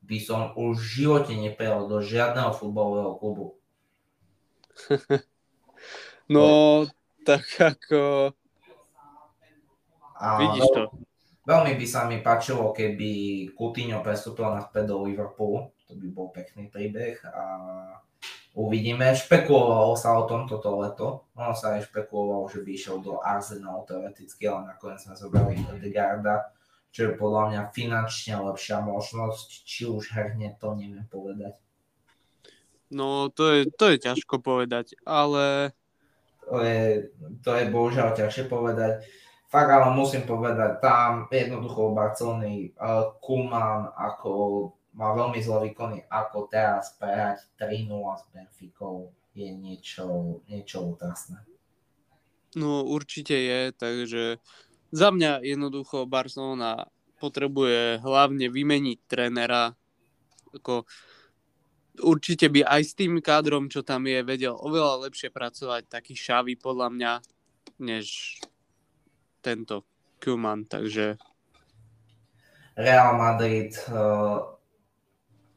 by som už v živote neprijal do žiadneho futbalového klubu. No, tak ako... Vidíš to. Veľmi by sa mi páčilo, keby Coutinho prestúpil naspäť do Liverpoolu. To by bol pekný príbeh a uvidíme. Špekulovalo sa o tom toto leto. Ono sa aj špekulovalo, že by išiel do Arsenalu teoreticky, ale nakoniec sme zobrali Ødegaarda, čo je podľa mňa finančne lepšia možnosť. Či už herne, to neviem povedať. No, to je ťažko povedať, ale... To je bohužiaľ ťažšie povedať. Fakt, ale musím povedať, tam jednoducho Barcelony Koeman ako mal veľmi zlé výkony, ako teraz prehrať 3-0 s Benficou je niečo útrasné. No určite je, takže za mňa jednoducho Barcelona potrebuje hlavne vymeniť trénera. Ako určite by aj s tým kádrom, čo tam je, vedel oveľa lepšie pracovať taký Xavi podľa mňa, než tento Koeman, takže Real Madrid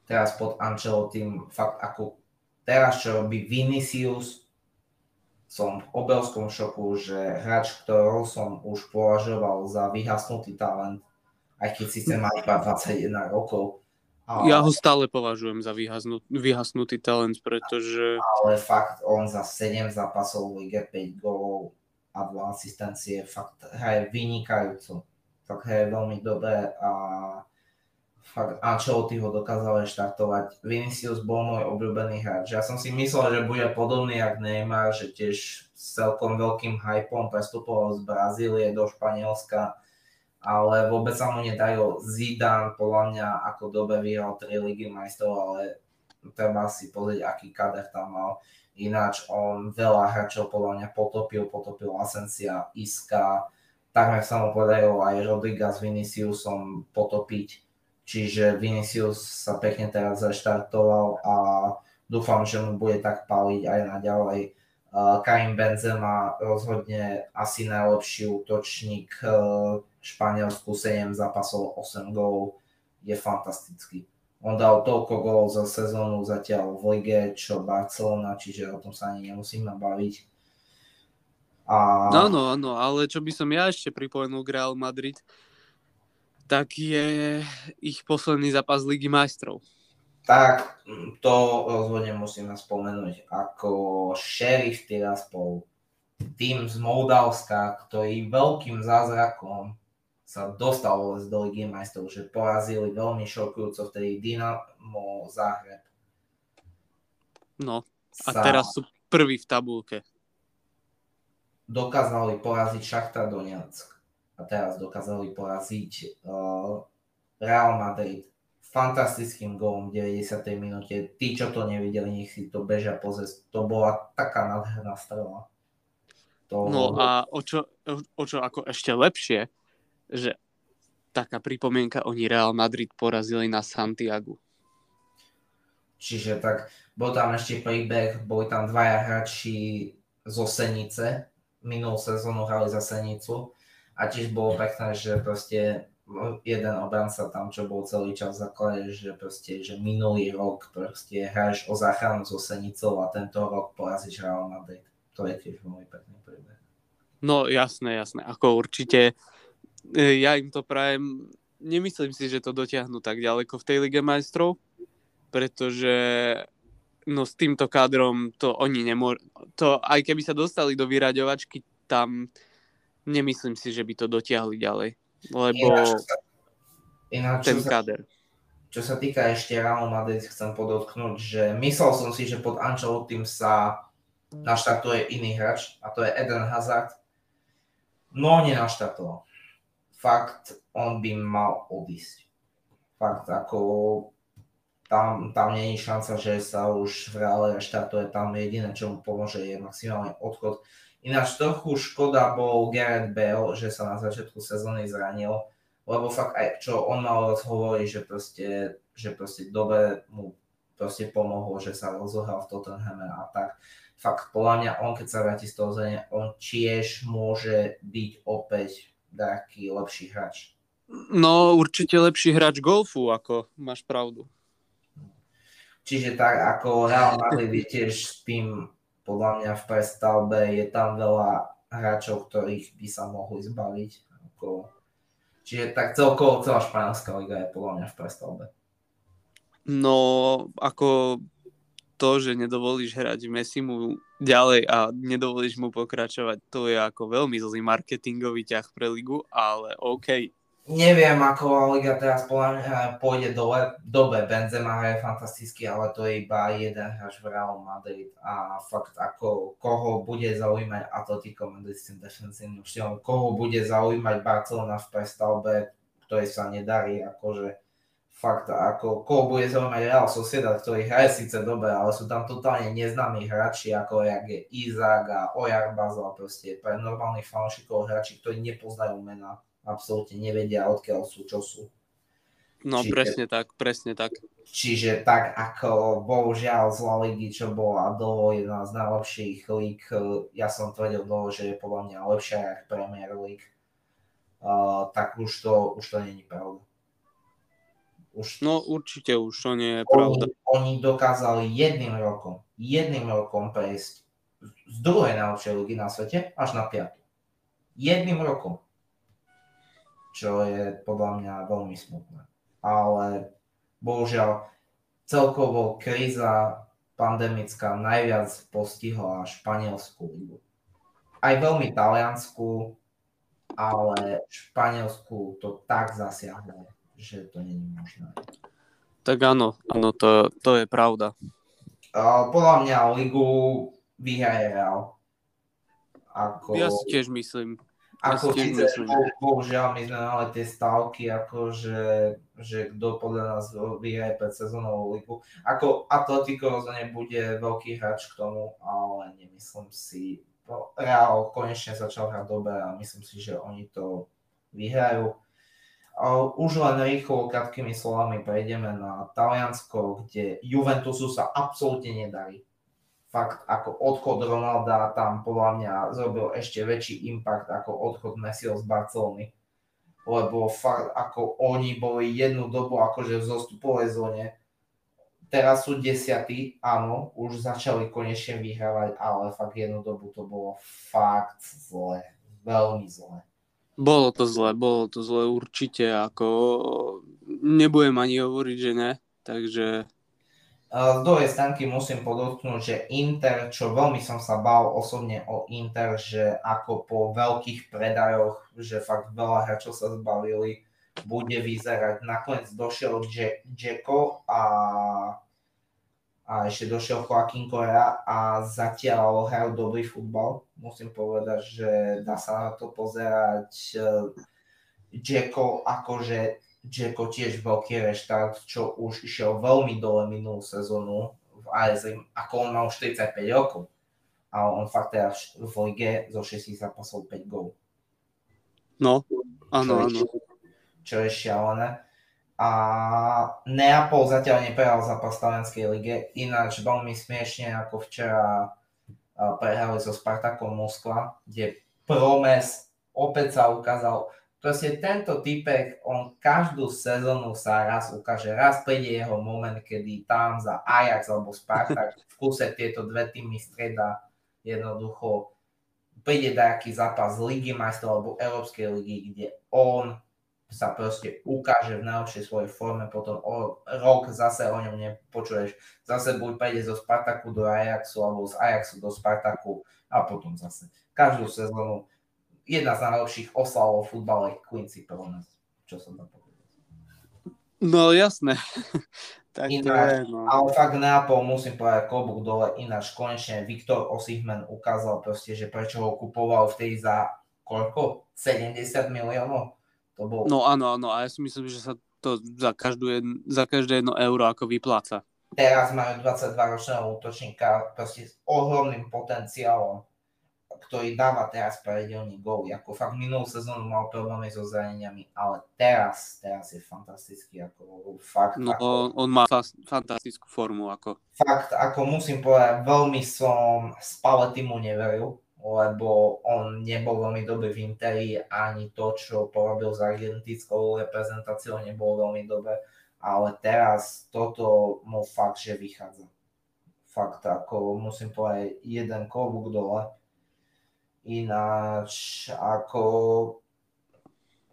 teraz pod Ancelottim fakt ako teraz, čo robí Vinicius, som v obrovskom šoku, že hráč, ktorého som už považoval za vyhasnutý talent, aj keď síce má iba 21 rokov. Ale ja ho stále považujem za vyhasnutý talent, pretože... Ale fakt on za 7 zápasov v lige 5 gólov a 2 asistencie fakt hraje vynikajúco. Tak hraje veľmi dobre a fakt Ancelotti ho dokázal štartovať. Vinicius bol môj obľúbený hráč. Ja som si myslel, že bude podobný jak Neymar, že tiež s celkom veľkým hypom prestupoval z Brazílie do Španielska, ale vôbec sa mu nedajú. Zidane podľa mňa ako dobe vyhral 3 ligy majstrov, ale treba si pozrieť, aký kader tam mal. Ináč on veľa hráčov podľa mňa potopil Asensia, Iska, takmer sa mu podarilo aj Rodriga s Viniciusom potopiť. Čiže Vinicius sa pekne teraz zaštartoval a dúfam, že mu bude tak paliť aj naďalej. Karim Benzema rozhodne asi najlepší útočník v Španielsku, 7 zápasov, 8 gólov, je fantastický. On dal toľko gólov za sezónu zatiaľ v lige, čo Barcelona, čiže o tom sa ani nemusíme baviť. Áno, ale čo by som ja ešte pripomenul k Real Madrid, tak je ich posledný zápas Ligy majstrov. Tak, to rozhodne musíme spomenúť, ako Sheriff Tiraspol, tým z Moldavska, ktorý veľkým zázrakom sa dostal do Ligy majstrov, že porazili veľmi šokujúco vtedy Dinamo Zahreb. No, a teraz sú prví v tabulke. Dokázali poraziť Šachtar Donetsk. A teraz dokázali poraziť Real Madrid fantastickým gólom v 90. minúte. Tí, čo to nevideli, nech si to bežia pozrieť. To bola taká nádherná strela. To... No a o čo ako ešte lepšie, že taká pripomienka, oni Real Madrid porazili na Santiago. Čiže tak, bol tam ešte príbeh, boli tam dvaja hráči zo Senice. Minulú sezónu hrali za Senicu. A tiež bolo pekné, že proste jeden obranca tam, čo bol celý čas v základe, že proste, že minulý rok proste hráš o záchranu so Senicou a tento rok porazíš Real Madrid. To je tiež môj pekný príbeh. No jasné. Ako určite ja im to prajem. Nemyslím si, že to dotiahnu tak ďaleko v tej Lige majstrov, pretože no s týmto kádrom to oni nemôžu. To aj keby sa dostali do vyraďovačky, tam nemyslím si, že by to dotiahli ďalej, lebo ináč, ten káder. Čo sa týka ešte Real Madrid, chcem podotknúť, že myslel som si, že pod Ancelottim sa naštartuje iný hráč, a to je Eden Hazard. No nenaštartoval. Fakt, on by mal odísť. Fakt, ako tam nie je šanca, že sa už v Reále naštartuje. Tam jediné, čo mu pomôže, je maximálny odchod. Ináč trochu škoda bol Gareth Bale, že sa na začiatku sezóny zranil, lebo fakt aj čo on mal rozhovorí, že proste dobre mu proste pomohlo, že sa rozohral v Tottenhame a tak. Fakt podľa mňa on, keď sa vráti z toho zrania, on tiež môže byť opäť taký lepší hráč. No určite lepší hráč golfu, ako máš pravdu. Čiže tak ako Real Madrid tiež s tým podľa mňa v prestavbe je tam veľa hráčov, ktorých by sa mohli zbaviť. Čiže tak celkovo celá španielská liga je podľa mňa v prestavbe. No, ako to, že nedovolíš hrať Messimu ďalej a nedovolíš mu pokračovať, to je ako veľmi zlý marketingový ťah pre ligu, ale OK. Neviem, ako liga teraz podľa mňa pôjde dobe. Benzema je fantastický, ale to je iba jeden hráč v Real Madrid a fakt ako koho bude zaujímať Atletico Madrid s tým defensívnym štýlom, koho bude zaujímať Barcelona v prestavbe, ktorej sa nedarí, akože fakt ako koho bude zaujímať Real Sociedad, ktorý hraje síce dobre, ale sú tam totálne neznámi hráči, ako je Izák a Oyarzabal, proste pre normálnych fanúšikov hráči, ktorí nepoznajú mená, absolútne nevedia, odkiaľ sú, čo sú. No čiže, presne tak. Čiže tak ako bohužiaľ z La Ligy, čo bola dlho jedna z najlepších líg, ja som tvrdil dlho, že je podľa mňa lepšia ako Premier League, tak už to nie je pravda. No určite už to nie je pravda. Oni dokázali jedným rokom prejsť z druhej najlepšej ligy na svete až na piatu. Jedným rokom. Čo je podľa mňa veľmi smutné. Ale bohužiaľ celkovo kríza pandemická najviac postihla španielskú ligu. Aj veľmi taliansku, ale španielsku to tak zasiahlo, že to nie je možné. Tak áno, to je pravda. Podľa mňa ligu vyhraje Real. Ja si tiež myslím. Bohužiaľ, my sme mali tie stavky, že kto podľa nás vyhraje pred sezónovou ligu. Ako Atletico rozhodne bude veľký hráč k tomu, ale nemyslím si. Real konečne začal hrať dobre a myslím si, že oni to vyhrajú. Už len rýchlo, krátkými slovami prejdeme na Taliansko, kde Juventusu sa absolútne nedarí. Fakt, ako odchod Ronalda tam podľa mňa zrobil ešte väčší impact ako odchod Messiho z Barcelony. Lebo fakt, ako oni boli jednu dobu akože v zostupovej zóne. Teraz sú 10, áno, už začali konečne vyhrávať, ale fakt jednu dobu to bolo fakt zle, veľmi zle. Bolo to zle určite, ako nebudem ani hovoriť, že ne, takže... Z druhej stránky musím podotknúť, že Inter, čo veľmi som sa bál osobne o Inter, že ako po veľkých predajoch, že fakt veľa hráčov sa zbavili, bude vyzerať. Nakoniec došiel Dzeko a ešte došiel Joaquín Correa a zatiaľ hrajú dobrý futbal. Musím povedať, že dá sa na to pozerať. Dzeko tiež veľký reštart, čo už išiel veľmi dole minulú sezónu v AS, ako on mal už 45 rokov. Ale on fakt teraz v lige zo 6 zápasov 5 gólov. No, áno. Čo je šialené. A Neapol zatiaľ neprehral zápas v talianskej lige, ináč veľmi smiešne, ako včera prehrali so Spartakom Moskva, kde Promes opäť sa ukázal. Proste tento typek, on každú sezónu sa raz ukáže, raz príde jeho moment, kedy tam za Ajax alebo Spartak v kuse tieto dve týmy strieda, jednoducho príde nejaký zápas Ligy majstrov alebo Európskej ligy, kde on sa proste ukáže v najlepšej svojej forme, potom rok zase o ňom nepočuješ, zase buď prejde zo Spartaku do Ajaxu alebo z Ajaxu do Spartaku a potom zase každú sezónu jedna z najlepších oslav vo futbale Quincy Promes, čo som tam povedal. No jasné. Tak ináč, to je, no. Ale fakt Neapol musím povedať klobúk dole, ináč konečne Viktor Osimhen ukázal proste, že prečo ho kupoval vtedy za koľko? 70 miliónov? Bol... No áno, a ja si myslím, že sa to za každé jedno euro ako vypláca. Teraz majú 22-ročného útočníka proste s ohromným potenciálom, ktorý dáva teraz pravidelný gól. Ako fakt minulú sezónu mal problémy so zraneniami, ale teraz je fantastický. Ako fakt. No, ako, on má fantastickú formu. Ako. Fakt, ako musím povedať, veľmi som Spalletti mu neveril, lebo on nebol veľmi dobrý v Interi, ani to, čo porobil s argentínskou reprezentáciou, nebolo veľmi dobré, ale teraz toto mu fakt, že vychádza. Fakt, ako musím povedať, jeden klobúk dole. Ináč, ako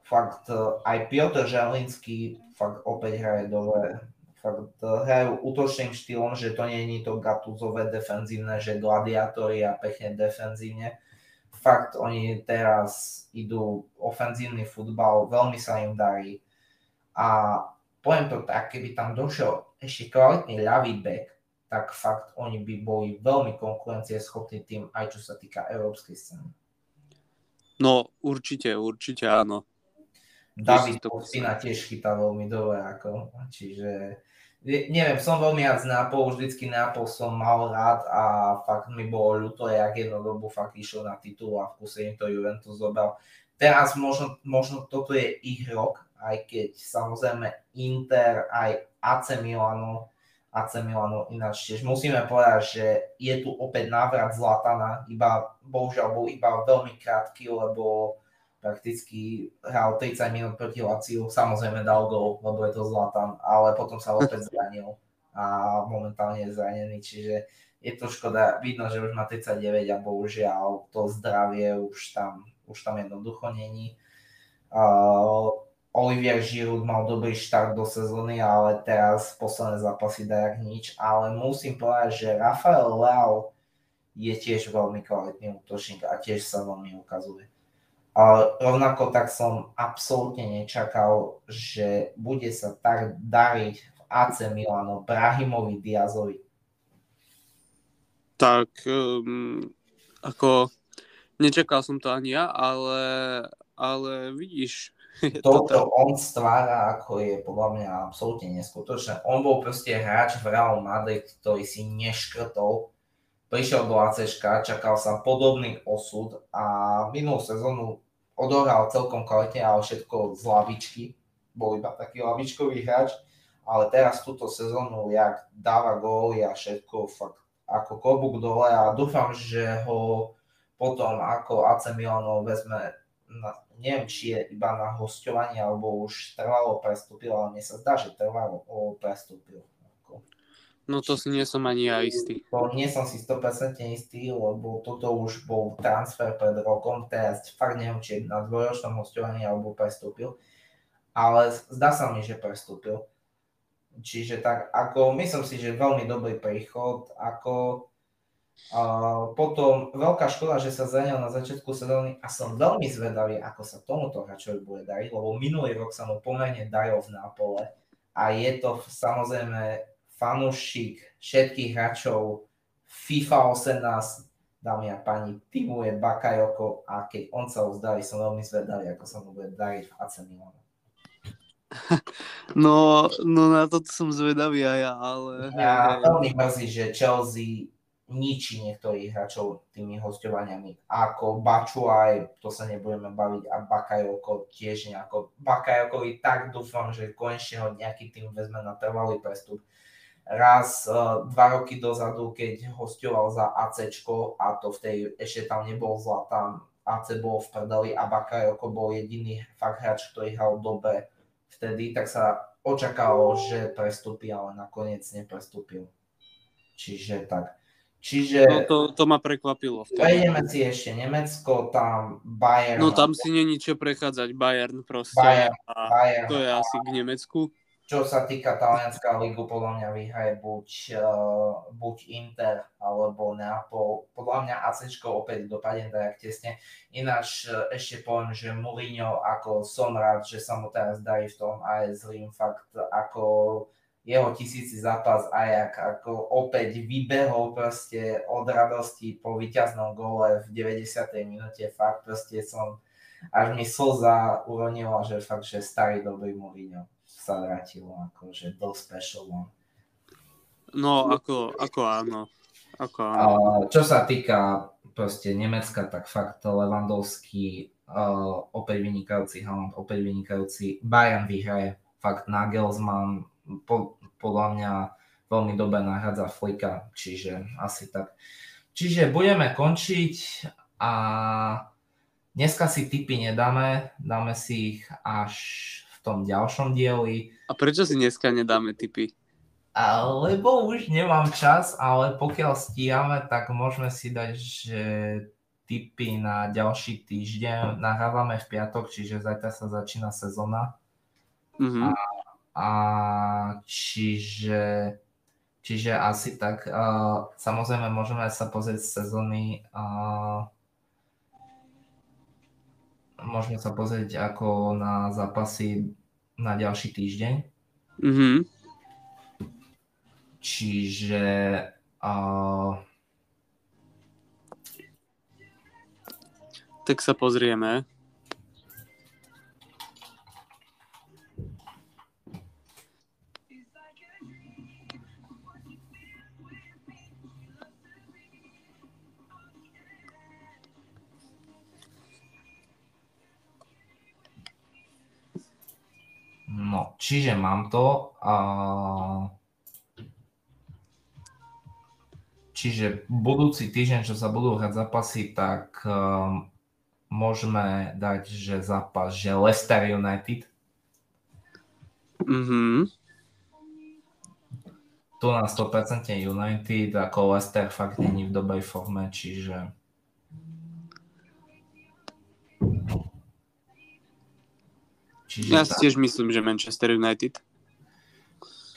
fakt, aj Piotr Žalinský fakt opäť hraje dobre. Fakt hrajú útočným štýlom, že to nie je to Gatuzové defenzívne, že gladiátori a pekne defenzívne. Fakt, oni teraz idú ofenzívny futbal, veľmi sa im darí. A poviem to tak, keby tam došiel ešte kvalitný ľavý bek, tak fakt oni by boli veľmi konkurencieschopný tým, aj čo sa týka európskej scény. No určite áno. David Posina tiež chytal veľmi dobre, ako, čiže neviem, som veľmi rád z Nápolu, vždycky Nápol som mal rád a fakt mi bolo ľúto, jak jednu dobu fakt išiel na titul a v kuse im to Juventus zobral. Teraz možno toto je ich rok, aj keď samozrejme Inter, aj AC Milano ináč tiež. Musíme povedať, že je tu opäť návrat Zlatana, iba bohužiaľ bol iba veľmi krátky, lebo prakticky hral 30 minút proti Laciu, samozrejme dal gól, lebo je to Zlatan, ale potom sa opäť zranil a momentálne je zranený, čiže je to škoda, vidno, že už má 39 a bohužiaľ to zdravie už tam jednoducho není. Olivier Giroud mal dobrý štart do sezóny, ale teraz posledné zápasy dajak nič, ale musím povedať, že Rafael Leao je tiež veľmi kvalitný útočník a tiež sa veľmi ukazuje. Ale rovnako tak som absolútne nečakal, že bude sa tak dariť v AC Milano Brahimovi Diazovi. Tak, ako nečakal som to ani ja, ale vidíš. Toto on stvára, ako je podľa mňa absolútne neskutočné. On bol proste hráč v Real Madrid, ktorý si neškrtol. Prišiel do ACčka, čakal sa podobný osud a minulú sezónu odohral celkom kvalitne, ale všetko z lavičky. Bol iba taký lavičkový hráč, ale teraz túto sezónu, jak dáva góly a všetko fakt ako klobúk dole a dúfam, že ho potom ako AC Milano vezme, neviem, či je iba na hosťovanie, alebo už trvalo prestúpil, ale mne sa zdá, že trvalo prestúpil. No to si nie som ani ja istý. Nie som si 100% istý, lebo toto už bol transfer pred rokom, teraz fakt neviem, či na dvojročnom hosťovaní alebo prestúpil, ale zdá sa mi, že prestúpil. Čiže tak, ako myslím si, že veľmi dobrý príchod, ako potom veľká škoda, že sa zranil na začiatku sezóny a som veľmi zvedavý, ako sa tomuto hráčovi bude dariť, lebo minulý rok sa mu pomerne daril v Nápole a je to samozrejme fanúšik všetkých hráčov FIFA 18, dámy a páni, týmuje Bakayoko a keď on sa uzdraví, som veľmi zvedavý, ako sa mu bude dariť v AC Milano. No na to som zvedavý aj ja, ale... Ja veľmi mrzí, že Chelsea ničí niektorých hráčov tými hosťovaniami, ako Batshuayi, to sa nebudeme baviť, a Bakayoko tiež nejako. Bakayokovi tak dúfam, že konečne ho nejaký tým vezme na trvalý prestup. Raz 2 roky dozadu, keď hosťoval za ACčko a to ešte tam nebol Zlatan, AC bol v prdeli a Bakayoko bol jediný fakt hráč, ktorý hral dobre vtedy, tak sa očakalo, že prestúpi, ale nakoniec neprestúpil. Čiže tak. To ma prekvapilo. Prejdeme si ešte Nemecko, tam Bayern. No tam si není čo prechádzať, Bayern proste. Bayern, to je asi k Nemecku. Čo sa týka talianská ligu, podľa mňa vyhraje buď Inter, alebo Neapol. Podľa mňa ACčko opäť dopadne tak tesne. Ináč ešte poviem, že Mourinho, ako som rád, že sa mu teraz darí v tom AS Rím, fakt ako jeho 1000. zápas Ajax, ako opäť vybehol proste od radosti po víťaznom gole v 90. minúte. Fakt proste až mi slza uronila, že fakt, že starý dobrý Mourinho sa vrátilo, akože do special one. No, ako áno. Ako áno. Čo sa týka proste Nemecka, tak fakt Lewandowski, opäť vynikajúci Haaland, opäť vynikajúci. Bayern vyhraje, fakt Nagelsmann, podľa mňa veľmi dobre nahrádza Flicka, čiže asi tak. Čiže budeme končiť a dneska si tipy nedáme, dáme si ich až v tom ďalšom dieli. A prečo si dneska nedáme tipy? Lebo už nemám čas, ale pokiaľ stíhame, tak môžeme si dať, že tipy na ďalší týždeň. Nahrávame v piatok, čiže zajtra sa začína sezóna. Mm-hmm. A čiže asi tak. Samozrejme, môžeme sa pozrieť z sezóny môžeme sa pozrieť ako na zápasy na ďalší týždeň. Mm-hmm. Čiže tak sa pozrieme. Čiže mám to. Čiže budúci týždeň, čo sa budú hrať zápasy, tak môžeme dať, že zápas, že Leicester United. Mm-hmm. Tu na 100% United, ako Leicester fakt není v dobrej forme, čiže... Ja si tiež myslím, že Manchester United.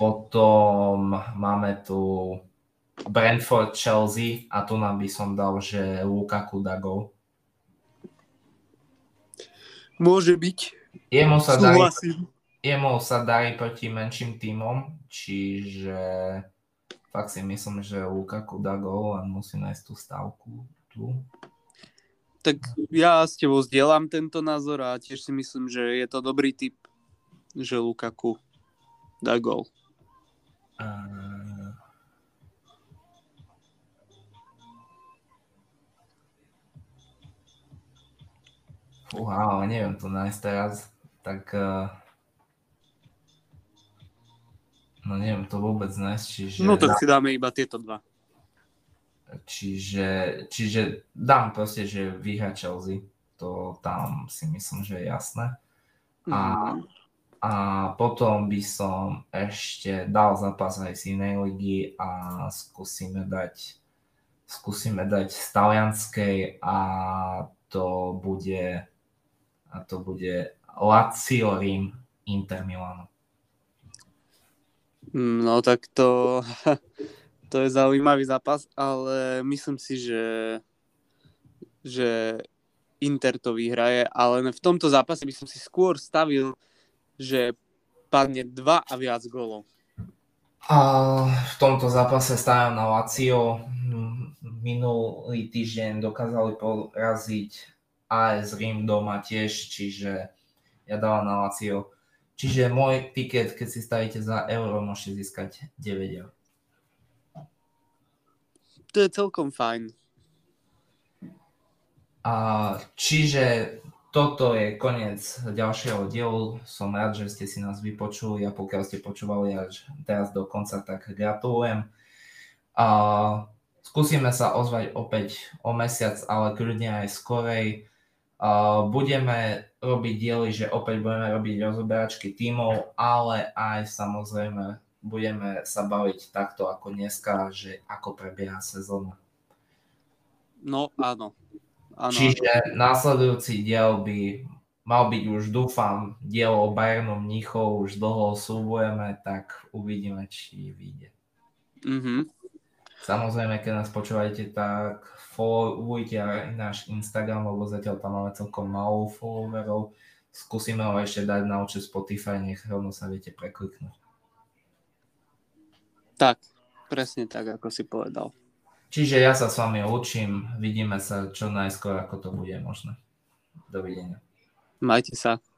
Potom máme tu Brentford, Chelsea a tu nám by som dal, že Lukaku dá gól. Môže byť. Jemu sa darí proti menším tímom, čiže fakt si myslím, že Lukaku dá gól, len musí nájsť tú stavku tu. Tak ja s tebou zdieľam tento názor a tiež si myslím, že je to dobrý tip, že Lukaku dá gól. Fúha, ale neviem to nájsť teraz. Tak... No neviem to vôbec nájsť, čiže... No tak si dáme iba tieto dva. Čiže dám proste, že vyhrá Chelsea, to tam si myslím, že je jasné. A potom by som ešte dal zápas aj z inej ligy a skúsime dať z talianskej a to bude Lazio Rím Inter Milano. No tak to... To je zaujímavý zápas, ale myslím si, že Inter to vyhraje, ale v tomto zápase by som si skôr stavil, že padne 2 a viac gólov. V tomto zápase stavím na Lazio. Minulý týždeň dokázali poraziť AS Rím doma tiež, čiže ja dávam na Lazio. Čiže môj tiket, keď si stavíte za euro, môžete získať 9 €. To je celkom fajn. Čiže toto je koniec ďalšieho dielu. Som rád, že ste si nás vypočuli a pokiaľ ste počúvali až teraz do konca, tak gratulujem. Skúsime sa ozvať opäť o mesiac, ale kľudne aj skorej. Budeme robiť diely, že opäť budeme robiť rozoberačky tímov, ale aj samozrejme budeme sa baviť takto ako dneska, že ako prebieha sezóna. No áno. Čiže následujúci diel by mal byť už, dúfam, diel o Bayernu Mníchov, už dlho slúbujeme, tak uvidíme, či vyjde. Mm-hmm. Samozrejme, keď nás počúvajte, tak followujte aj náš Instagram, lebo zatiaľ tam máme celkom malú followerov. Skúsime ho ešte dať na účet Spotify, nech rovno sa viete prekliknúť. Tak, presne tak, ako si povedal. Čiže ja sa s vami učím, vidíme sa čo najskôr, ako to bude možné. Dovidenia. Majte sa.